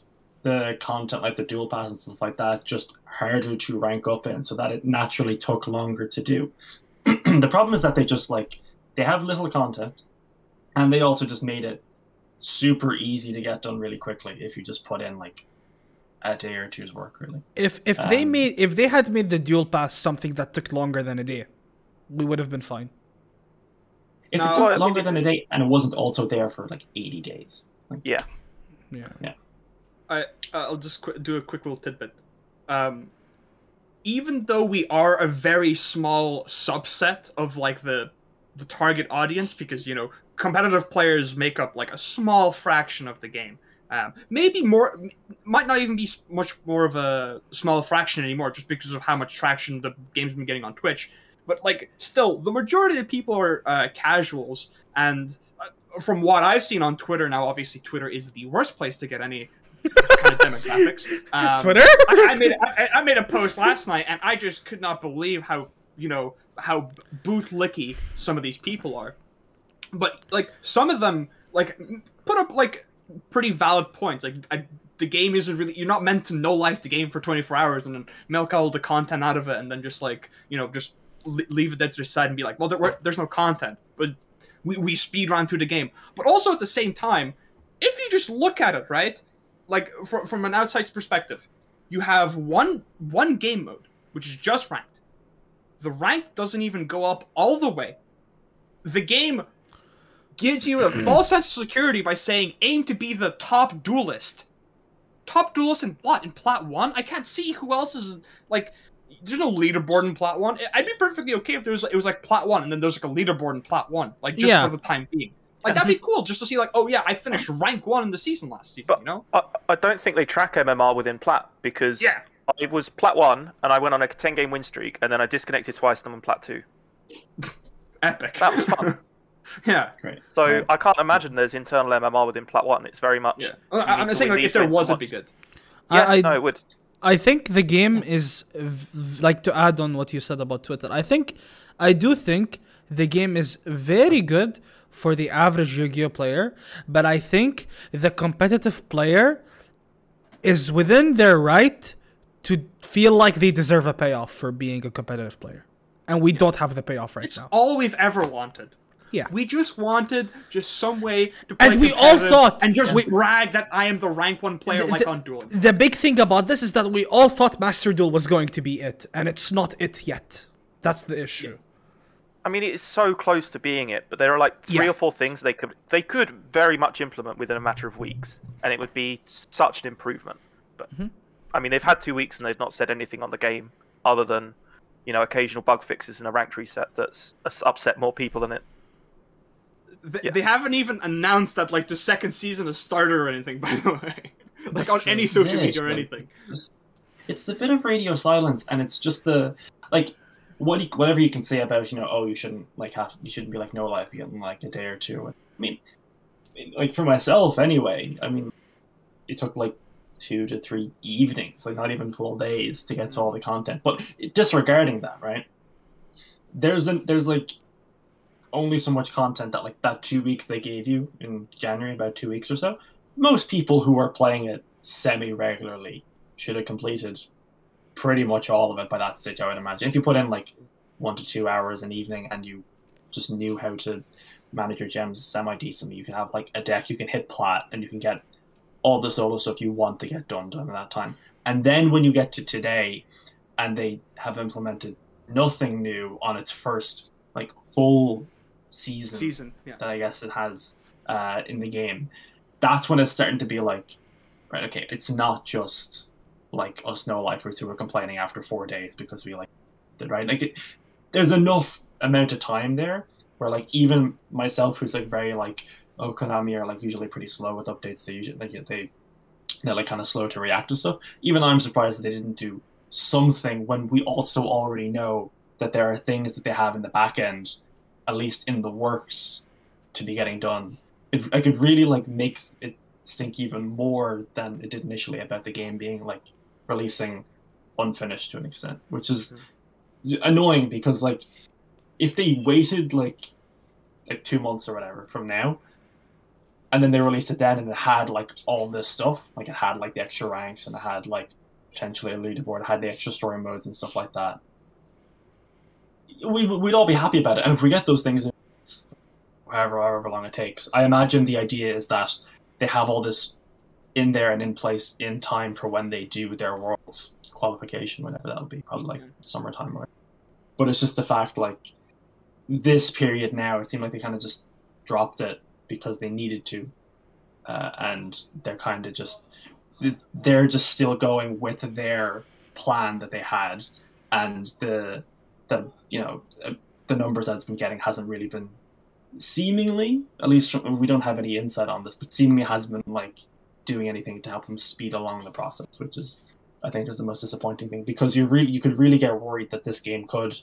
the content, like the dual pass and stuff like that, just harder to rank up in so that it naturally took longer to do. The problem is that they just, like, they have little content, and they also just made it super easy to get done really quickly if you just put in like a day or 2's work, really. If they had made the dual pass something that took longer than a day, we would have been fine. If it took longer than a day and it wasn't also there for like 80 days. Like, yeah. I'll just do a quick little tidbit. Even though we are a very small subset of like the target audience, because, you know, competitive players make up like a small fraction of the game. Maybe more, might not even be much more of a small fraction anymore, just because of how much traction the game's been getting on Twitch. But like, still, the majority of people are casuals, and from what I've seen on Twitter now, obviously Twitter is the worst place to get any kind of demographics. Twitter? I made a post last night, and I just could not believe how, you know, how bootlicky some of these people are. But like some of them like put up like pretty valid points. Like the game isn't really, you're not meant to know life the game for 24 hours and then milk all the content out of it and then just like, you know, just leave it there to the side and be like, well, there's no content, but we speed run through the game. But also at the same time, if you just look at it, right, like from an outside's perspective, you have one game mode, which is just ranked. The rank doesn't even go up all the way. The game gives you a false sense of security by saying, aim to be the top duelist. Top duelist in what? In Plat 1? I can't see who else is, like, there's no leaderboard in Plat 1. I'd be perfectly okay if it was like Plat 1, and then there's like a leaderboard in Plat 1. Like, just for the time being. Like, that'd be cool, just to see, like, oh yeah, I finished rank 1 in the season last season, but, you know? I don't think they track MMR within Plat, because it was Plat 1, and I went on a 10-game win streak, and then I disconnected twice, and I'm on Plat 2. Epic. That was fun. Yeah, great. So yeah. I can't imagine there's internal MMR within Plat 1. It's very much. Yeah. I'm just saying, like, if there was, it'd be good. Yeah, no, it would. I think the game is, like, to add on what you said about Twitter. I do think the game is very good for the average Yu-Gi-Oh player, but I think the competitive player is within their right to feel like they deserve a payoff for being a competitive player, and we don't have the payoff right now. It's all we've ever wanted. Yeah. We just wanted some way to play. And we all thought... And just brag that I am the rank 1 player on Duel. The big thing about this is that we all thought Master Duel was going to be it, and it's not it yet. That's the issue. Yeah. I mean, it is so close to being it, but there are like three or four things they could very much implement within a matter of weeks, and it would be such an improvement. But I mean, they've had 2 weeks and they've not said anything on the game other than, you know, occasional bug fixes and a ranked reset that's upset more people than it. They haven't even announced that, like, the second season has started or anything, by the way. Like, on any social media or anything. It's the bit of radio silence, and it's just the, like, whatever you can say about, you know, oh, you shouldn't, like, you shouldn't be, like, no life again in, like, a day or two. I mean, like, for myself, anyway, I mean, it took, like, 2 to 3 evenings, like, not even full days to get to all the content. But disregarding that, right, there's like... only so much content that, like, that 2 weeks they gave you in January, about 2 weeks or so, most people who are playing it semi-regularly should have completed pretty much all of it by that stage, I would imagine. If you put in, like, 1 to 2 hours an evening and you just knew how to manage your gems semi-decently, you can have, like, a deck, you can hit plat, and you can get all the solo stuff you want to get done in that time. And then when you get to today, and they have implemented nothing new on its first, like, full... season that I guess it has in the game, that's when it's starting to be like, right, okay, it's not just like us no lifers who were complaining after 4 days because we like did, right, like there's enough amount of time there where, like, even myself, who's like very like, oh, Konami are like usually pretty slow with updates, they usually like they're like kind of slow to react to stuff, even I'm surprised that they didn't do something when we also already know that there are things that they have in the back end, at least in the works, to be getting done. It really, like, makes it stink even more than it did initially about the game being, like, releasing unfinished to an extent, which is annoying because, like, if they waited, like 2 months or whatever from now, and then they released it then and it had, like, all this stuff, like, it had, like, the extra ranks and it had, like, potentially a leaderboard, it had the extra story modes and stuff like that, we'd all be happy about it. And if we get those things, however long it takes, I imagine the idea is that they have all this in there and in place in time for when they do their Worlds qualification, whenever that'll be, probably like summertime. Or, but it's just the fact, like, this period now, it seemed like they kind of just dropped it because they needed to, and they're kind of just still going with their plan that they had, and the you know, the numbers that it's been getting hasn't really been, seemingly, at least from, we don't have any insight on this, but seemingly hasn't been, like, doing anything to help them speed along the process, which is, I think, is the most disappointing thing, because you could really get worried that this game could,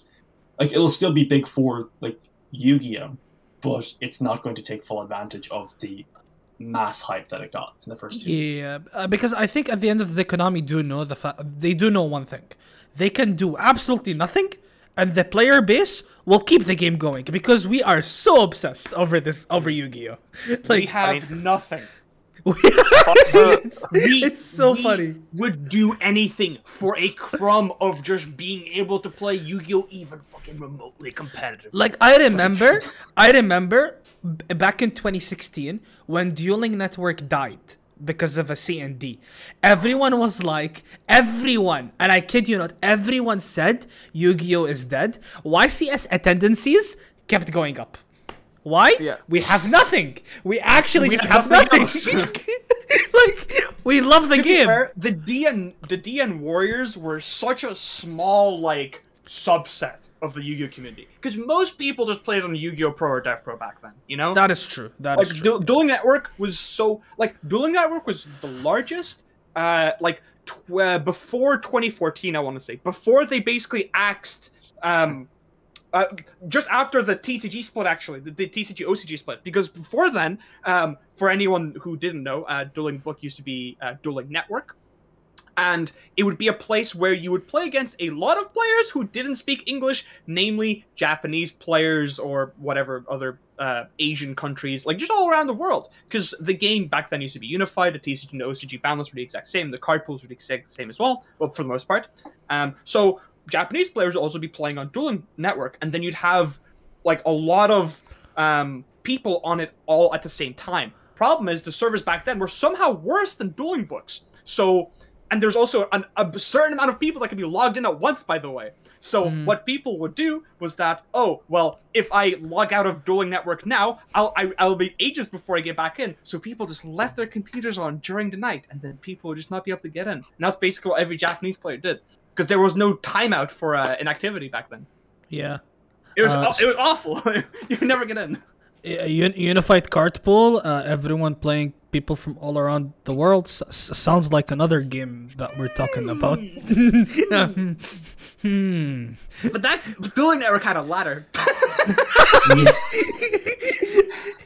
like, it'll still be big for, like, Yu-Gi-Oh, but it's not going to take full advantage of the mass hype that it got in the first 2 years. Yeah, because I think at the end of the day, Konami do know one thing. They can do absolutely nothing and the player base will keep the game going because we are so obsessed over Yu-Gi-Oh. Like, we have nothing. It's so funny. Would do anything for a crumb of just being able to play Yu-Gi-Oh even fucking remotely competitive. Like, I remember back in 2016 when Dueling Network died because of a C&D, everyone was like, and I kid you not, everyone said Yu-Gi-Oh is dead. YCS attendances kept going up. Why? Yeah. We have nothing. We actually just have nothing. Like, we love the game. Fair, the DN Warriors were such a small, like, subset of the Yu-Gi-Oh community. Because most people just played on Yu-Gi-Oh Pro or Dev Pro back then, you know? That is true. That is true. Dueling Network was so... Like, Dueling Network was the largest, like, before 2014, I want to say. Before they basically axed... just after the TCG split, actually, the TCG-OCG split, because before then, for anyone who didn't know, Dueling Book used to be Dueling Network, and it would be a place where you would play against a lot of players who didn't speak English, namely Japanese players or whatever other Asian countries, like just all around the world, because the game back then used to be unified. The TCG and the OCG balance were the exact same, the card pools were the exact same as well, well, for the most part. So Japanese players would also be playing on Dueling Network, and then you'd have like a lot of people on it all at the same time. Problem is, the servers back then were somehow worse than Dueling Books. So, and there's also a certain amount of people that could be logged in at once, by the way. So what people would do was that, oh, well, if I log out of Dueling Network now, I'll be ages before I get back in. So people just left their computers on during the night, and then people would just not be able to get in. And that's basically what every Japanese player did. Because there was no timeout for inactivity back then. Yeah. It was awful. You could never get in. Unified card pool, everyone playing people from all around the world. Sounds like another game that we're talking about. But that Dueling Network had a ladder.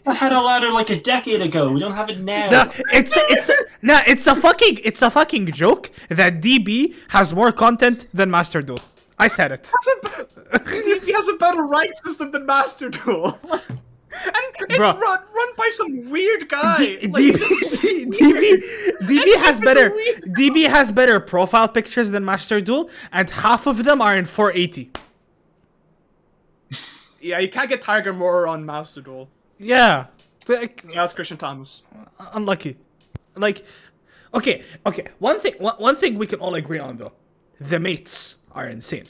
I had a ladder like a decade ago. We don't have it now. Nah, it's a fucking joke that DB has more content than Master Duel. I said it. He has a better rank system than Master Duel. And it's run by some weird guy. DB has better profile pictures than Master Duel, and half of them are in 480. Yeah, you can't get Tiger Moore on Master Duel. Yeah. Yeah, it's Christian Thomas. Unlucky. Like, okay. One thing we can all agree on, though. The mates are insane.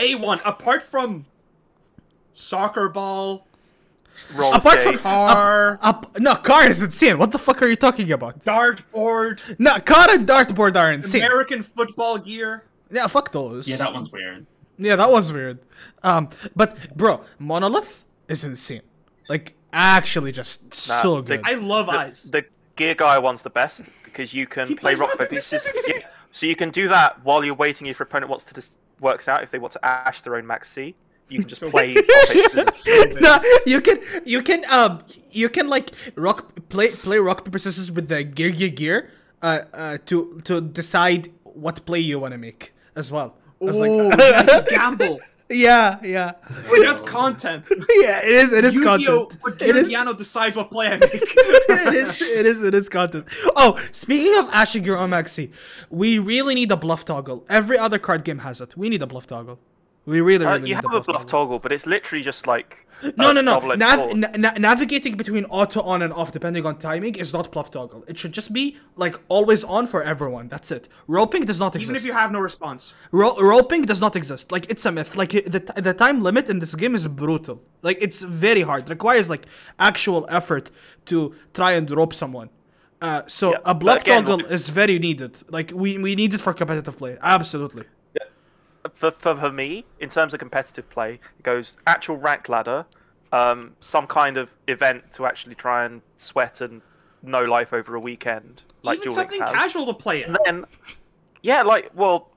A1, apart from soccer ball, car is insane. What the fuck are you talking about? Dartboard. No, car and dartboard are insane. American football gear. Yeah, fuck those. Yeah, that one's weird. Yeah, that was weird. But bro, Monolith is insane. Like, actually just so good. I love eyes. The gear guy one's the best because you can play rock paper pieces. Yeah. So you can do that while you're waiting if your opponent wants to works out if they want to ash their own max C. You can just play. No, you can like play rock paper scissors with the gear to decide what play you want to make as well. It's like gamble. Yeah. Wait, that's content. Yeah, it is content. Yu-Gi-Oh decides what play I make. it is content. Oh, speaking of ashing your own max C, we really need a bluff toggle. Every other card game has it. We need a bluff toggle. We really you have a bluff toggle, but it's literally just like navigating between auto on and off depending on timing is not bluff toggle. It should just be like always on for everyone. That's it. Roping does not exist. Even if you have no response, roping does not exist. Like, it's a myth. Like, the time limit in this game is brutal. Like, it's very hard. It requires like actual effort to try and rope someone. So yeah, a bluff toggle is very needed. Like, we need it for competitive play. Absolutely. For me, in terms of competitive play, it goes actual rank ladder, some kind of event to actually try and sweat and no life over a weekend. Like, even something casual to play in. And then, yeah, like, well,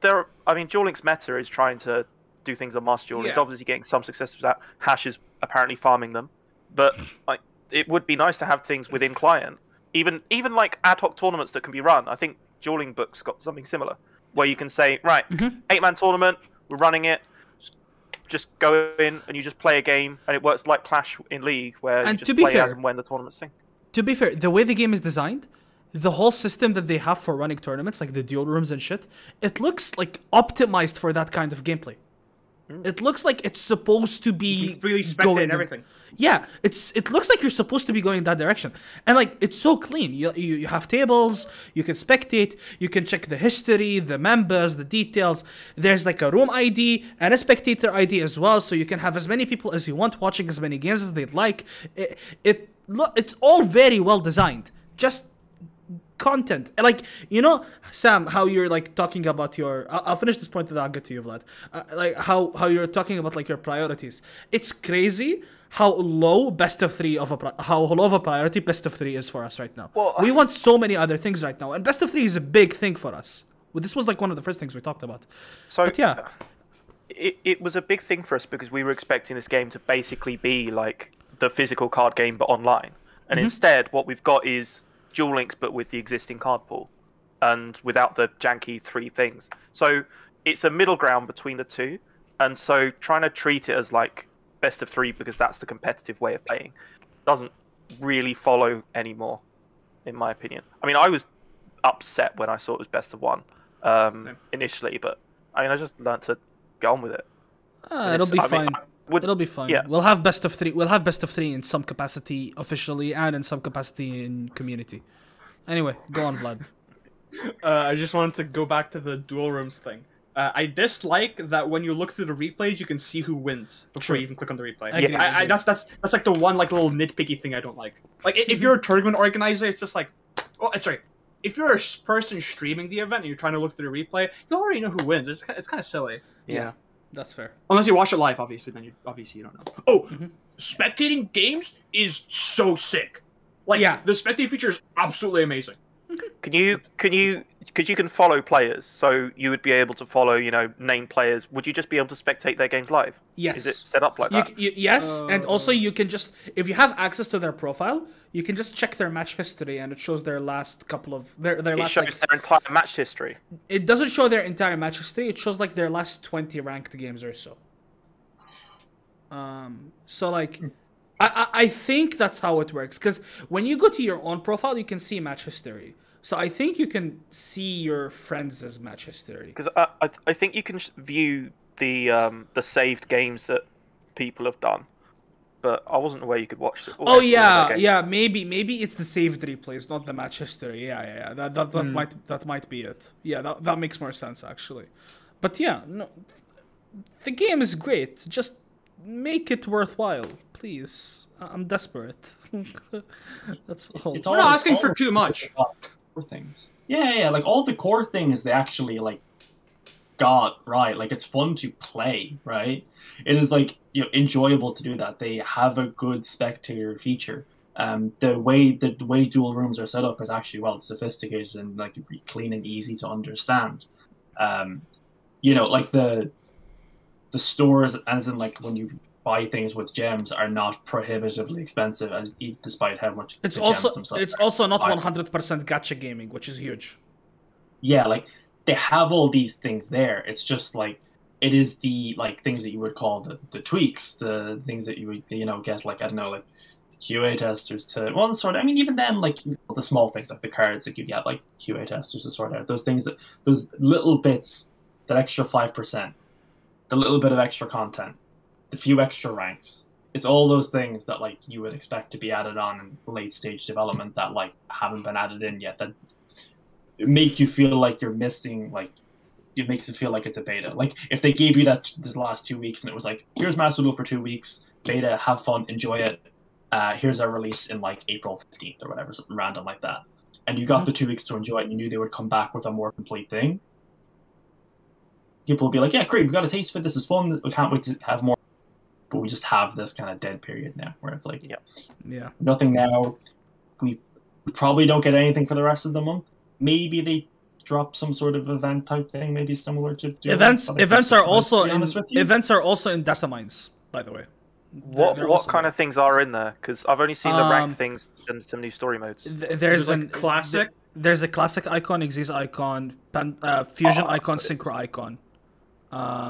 I mean, Duel Links meta is trying to do things on Master Duel. Yeah. It's obviously getting some success with that. Hash is apparently farming them, but like, it would be nice to have things within client, even like ad hoc tournaments that can be run. I think Dueling Books got something similar, where you can say, right, 8-man tournament, we're running it. just go in and you just play a game, and it works like Clash in League, where and you just play as and when the tournaments thing. To be fair, the way the game is designed, the whole system that they have for running tournaments, like the duel rooms and shit, it looks like optimized for that kind of gameplay. It looks like it's supposed to be freely spectate and everything. Yeah, it looks like you're supposed to be going in that direction, and like it's so clean. You have tables, you can spectate, you can check the history, the members, the details. There's like a room ID and a spectator ID as well, so you can have as many people as you want watching as many games as they'd like. It's all very well designed. Just content, like, you know, Sam, how you're like talking about your I'll finish this point and I'll get to you, Vlad. Like how you're talking about like your priorities. It's crazy how low a priority best of three is for us right now. Well, we want so many other things right now, and best of three is a big thing for us. Well, this was like one of the first things we talked about. So but yeah, it was a big thing for us because we were expecting this game to basically be like the physical card game but online, and instead what we've got is Duel Links, but with the existing card pool and without the janky three things. So it's a middle ground between the two, and so trying to treat it as like best of three because that's the competitive way of playing doesn't really follow anymore, in my opinion. I mean, I was upset when I saw it was best of one initially, but I mean, I just learned to go on with it. It'll be fine. Yeah. We'll have best of three. We'll have best of three in some capacity officially, and in some capacity in community. Anyway, go on, Vlad. I just wanted to go back to the duel rooms thing. I dislike that when you look through the replays, you can see who wins before you even click on the replay. Yeah, that's like the one like little nitpicky thing I don't like. Like if you're a tournament organizer, it's just like, oh, sorry. If you're a person streaming the event and you're trying to look through the replay, you already know who wins. It's kind of silly. Yeah. That's fair. Unless you watch it live, obviously, then you don't know. Oh, spectating games is so sick. Like, yeah, the spectating feature is absolutely amazing. Because you can follow players, so you would be able to follow, you know, named players. Would you just be able to spectate their games live? Yes. Is it set up like that? Yes, and also you can just, if you have access to their profile, you can just check their match history, and it shows their last couple of It shows their entire match history. It doesn't show their entire match history. It shows like their last 20 ranked games or so. So like, I think that's how it works, because when you go to your own profile, you can see match history. So I think you can see your friends' match history. Because I think you can view the saved games that people have done, but I wasn't aware you could watch it. Oh yeah, yeah, maybe it's the saved replays, not the match history. Yeah. That might be it. Yeah, that makes more sense actually. But yeah, no, the game is great. Just make it worthwhile, please. I'm desperate. That's all. It's all. We're not asking for too much. Things, yeah, like all the core things they actually like got right. Like it's fun to play, right? It is like, you know, enjoyable to do that. They have a good spectator feature. The way dual rooms are set up is actually well sophisticated and like clean and easy to understand. You know, like the stores, as in like when you buy things with gems, are not prohibitively expensive, as despite how much it's also gems it's also not 100% gacha gaming, which is huge. Yeah, like they have all these things there. It's just like it is the like things that you would call the tweaks, the things that you would, you know, get like, I don't know, like QA testers to one sort of, I mean, even then, like the small things like the cards that you get, like QA testers to sort out those things, that those little bits, that extra 5%, the little bit of extra content, the few extra ranks. It's all those things that like you would expect to be added on in late stage development that like haven't been added in yet, that make you feel like you're missing, like it makes it feel like it's a beta. Like if they gave you that this last 2 weeks and it was like, here's Master Duel for 2 weeks, beta, have fun, enjoy it, here's our release in like April 15th or whatever, something random like that, and you got the 2 weeks to enjoy it, and you knew they would come back with a more complete thing, people will be like, yeah, great, we got a taste for this, is fun, we can't wait to have more. But we just have this kind of dead period now where it's like, yeah, nothing now. We probably don't get anything for the rest of the month. Maybe they drop some sort of event type thing, maybe similar to events are also in data mines, by the way. What kind of things are in there? Because I've only seen the ranked things and some new story modes. There's like classic. There's a classic icon, Xyz icon, fusion icon, synchro icon.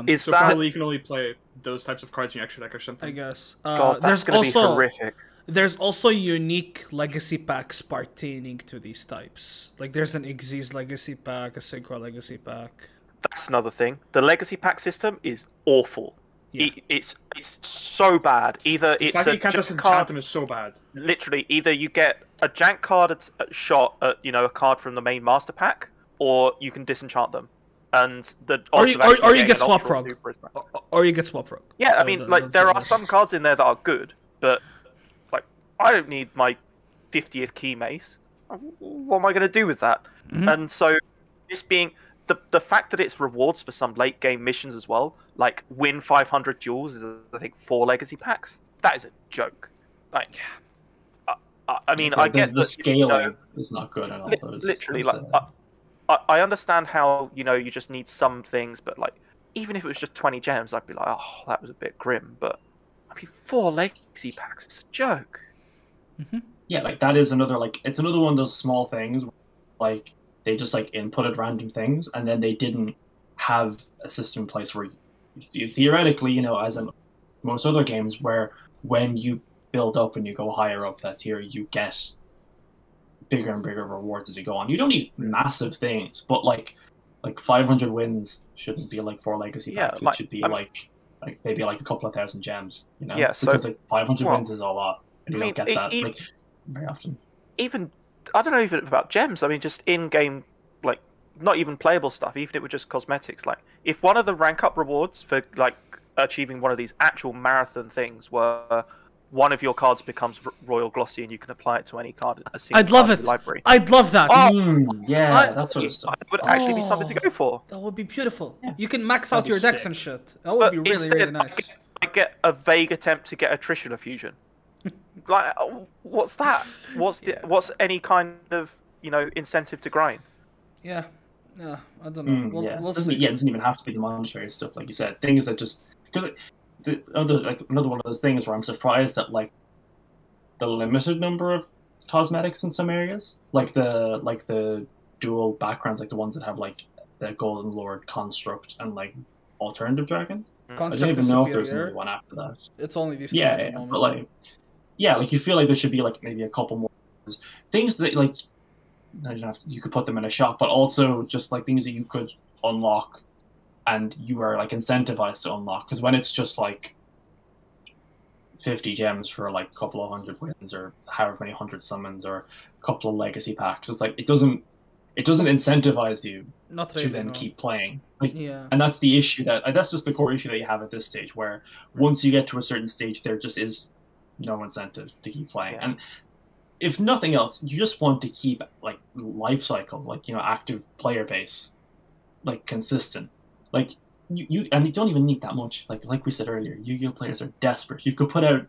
Is so that probably you can only play those types of cards in your extra deck or something. I guess. God, that's going to be horrific. There's also unique legacy packs pertaining to these types. Like there's an Xyz legacy pack, a Synchro legacy pack. That's another thing. The legacy pack system is awful. Yeah. It's so bad. Either it's a jank card. Is so bad. Literally, either you get a jank card a card from the main master pack, or you can disenchant them. And the or you get Swap Frog. Or you get Swap Frog. Yeah, I mean, like there are some cards in there that are good, but like I don't need my 50th Key Mace. What am I going to do with that? Mm-hmm. And so this being the fact that it's rewards for some late game missions as well, like win 500 duels is I think 4 legacy packs. That is a joke. Like, I mean, I get the scaling is not good at all. Literally, like. I understand how, you know, you just need some things, but like, even if it was just 20 gems, I'd be like, oh, that was a bit grim. But I mean, 4 legacy packs is a joke. Mm-hmm. Yeah, like that is another, like, it's another one of those small things, like they just like inputted random things, and then they didn't have a system in place where, theoretically, you know, as in most other games, where when you build up and you go higher up that tier, you get bigger and bigger rewards as you go on. You don't need massive things, but like 500 wins shouldn't be like 4 legacy packs. It should be like maybe like a couple of thousand gems, you know? Yeah, because so, like 500 wins is a lot, and you don't get that like very often. Even I don't know even about gems. I mean, just in-game, like not even playable stuff. Even if it were just cosmetics. Like if one of the rank-up rewards for like achieving one of these actual marathon things were one of your cards becomes Royal Glossy, and you can apply it to any card. I'd love it. Library. I'd love that. Oh, yeah, that sort of stuff. It would actually be something to go for. That would be beautiful. Yeah. You can max out your decks and shit. That would be really, really nice. I get a vague attempt to get a Trisula Fusion. Like, what's that? What's any kind of, you know, incentive to grind? Yeah, yeah. I don't know. We'll see. Yeah, it doesn't even have to be the monetary stuff, like you said. Things that just because. Another one of those things where I'm surprised at like the limited number of cosmetics in some areas, like the dual backgrounds, like the ones that have like the Golden Lord, Construct, and like Alternative Dragon. Construct, I don't even know if there's another one after that. It's only these. Yeah, but like you feel like there should be like maybe a couple more things that like you could put them in a shop, but also just like things that you could unlock. And you are like incentivized to unlock, because when it's just like 50 gems for like a couple of hundred wins, or however many hundred summons, or a couple of legacy packs, it's like it doesn't incentivize you to keep playing. Like, yeah. And that's the issue that's just the core issue that you have at this stage, where once you get to a certain stage, there just is no incentive to keep playing. Yeah. And if nothing else, you just want to keep like life cycle, like, you know, active player base, like consistent. Like you don't even need that much. Like we said earlier, Yu-Gi-Oh players are desperate. You could put out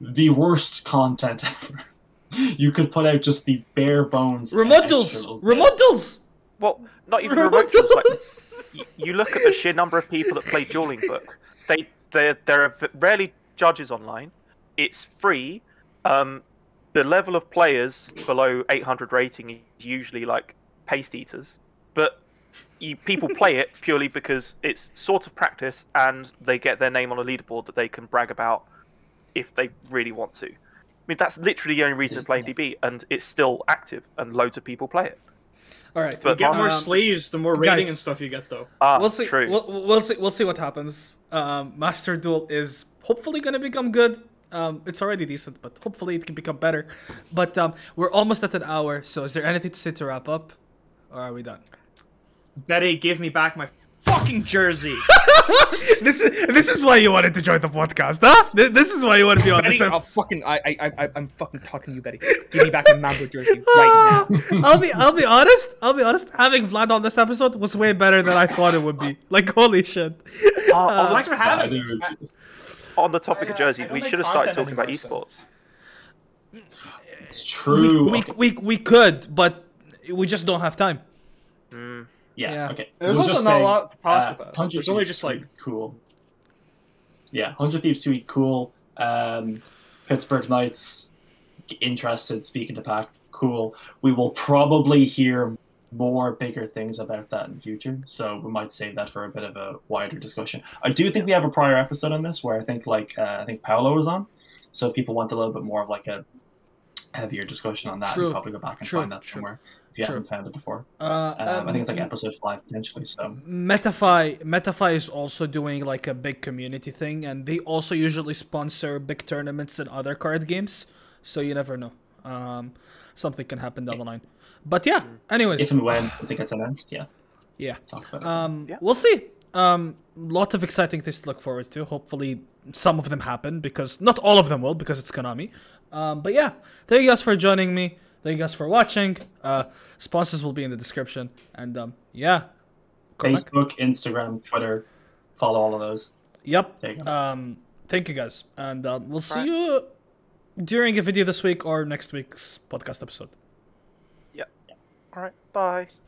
the worst content ever. You could put out just the bare bones. Remote duels. Well, not even remote duels. Like, you look at the sheer number of people that play Dueling Book. There are rarely judges online. It's free. The level of players below 800 rating is usually like paste eaters, but. People play it purely because it's sort of practice, and they get their name on a leaderboard that they can brag about if they really want to. I mean, that's literally the only reason to play DB, and it's still active, and loads of people play it. All right, but you get more sleeves, the more rating and stuff you get, though. We'll see. True. We'll see what happens. Master Duel is hopefully going to become good. It's already decent, but hopefully it can become better. But we're almost at an hour, so is there anything to say to wrap up, or are we done? Betty, give me back my fucking jersey. This is why you wanted to join the podcast, huh? This is why you want to be on Betty, this. I'm fucking talking to you, Betty. Give me back my Mambo jersey right now. I'll be honest. Having Vlad on this episode was way better than I thought it would be. Like, holy shit. Thanks for having me. On the topic of jerseys, we should have started talking about esports. It's true. We could, but we just don't have time. Mm. Yeah. Okay. There's also not a lot to talk about. There's only just like cool. Yeah, 100 Thieves 2E cool. Pittsburgh Knights interested. Speaking to Pac, cool. We will probably hear more bigger things about that in the future, so we might save that for a bit of a wider discussion. I do think we have a prior episode on this where I think like I think Paolo was on, so if people want a little bit more of like a heavier discussion on that, you probably go back and find that somewhere if you haven't found it before. I think it's like episode 5 potentially. So MetaFi is also doing like a big community thing, and they also usually sponsor big tournaments and other card games, so you never know. Something can happen down the line. But yeah, anyways. If and when something gets announced, yeah. Yeah. Talk about it. Yeah. We'll see. Lots of exciting things to look forward to. Hopefully some of them happen, because not all of them will, because it's Konami. But yeah, thank you guys for joining me. Thank you guys for watching. Sponsors will be in the description. And yeah. Facebook, Instagram, Twitter. Follow all of those. Yep. There you go. Thank you guys. And we'll see you during a video this week or next week's podcast episode. All right, bye.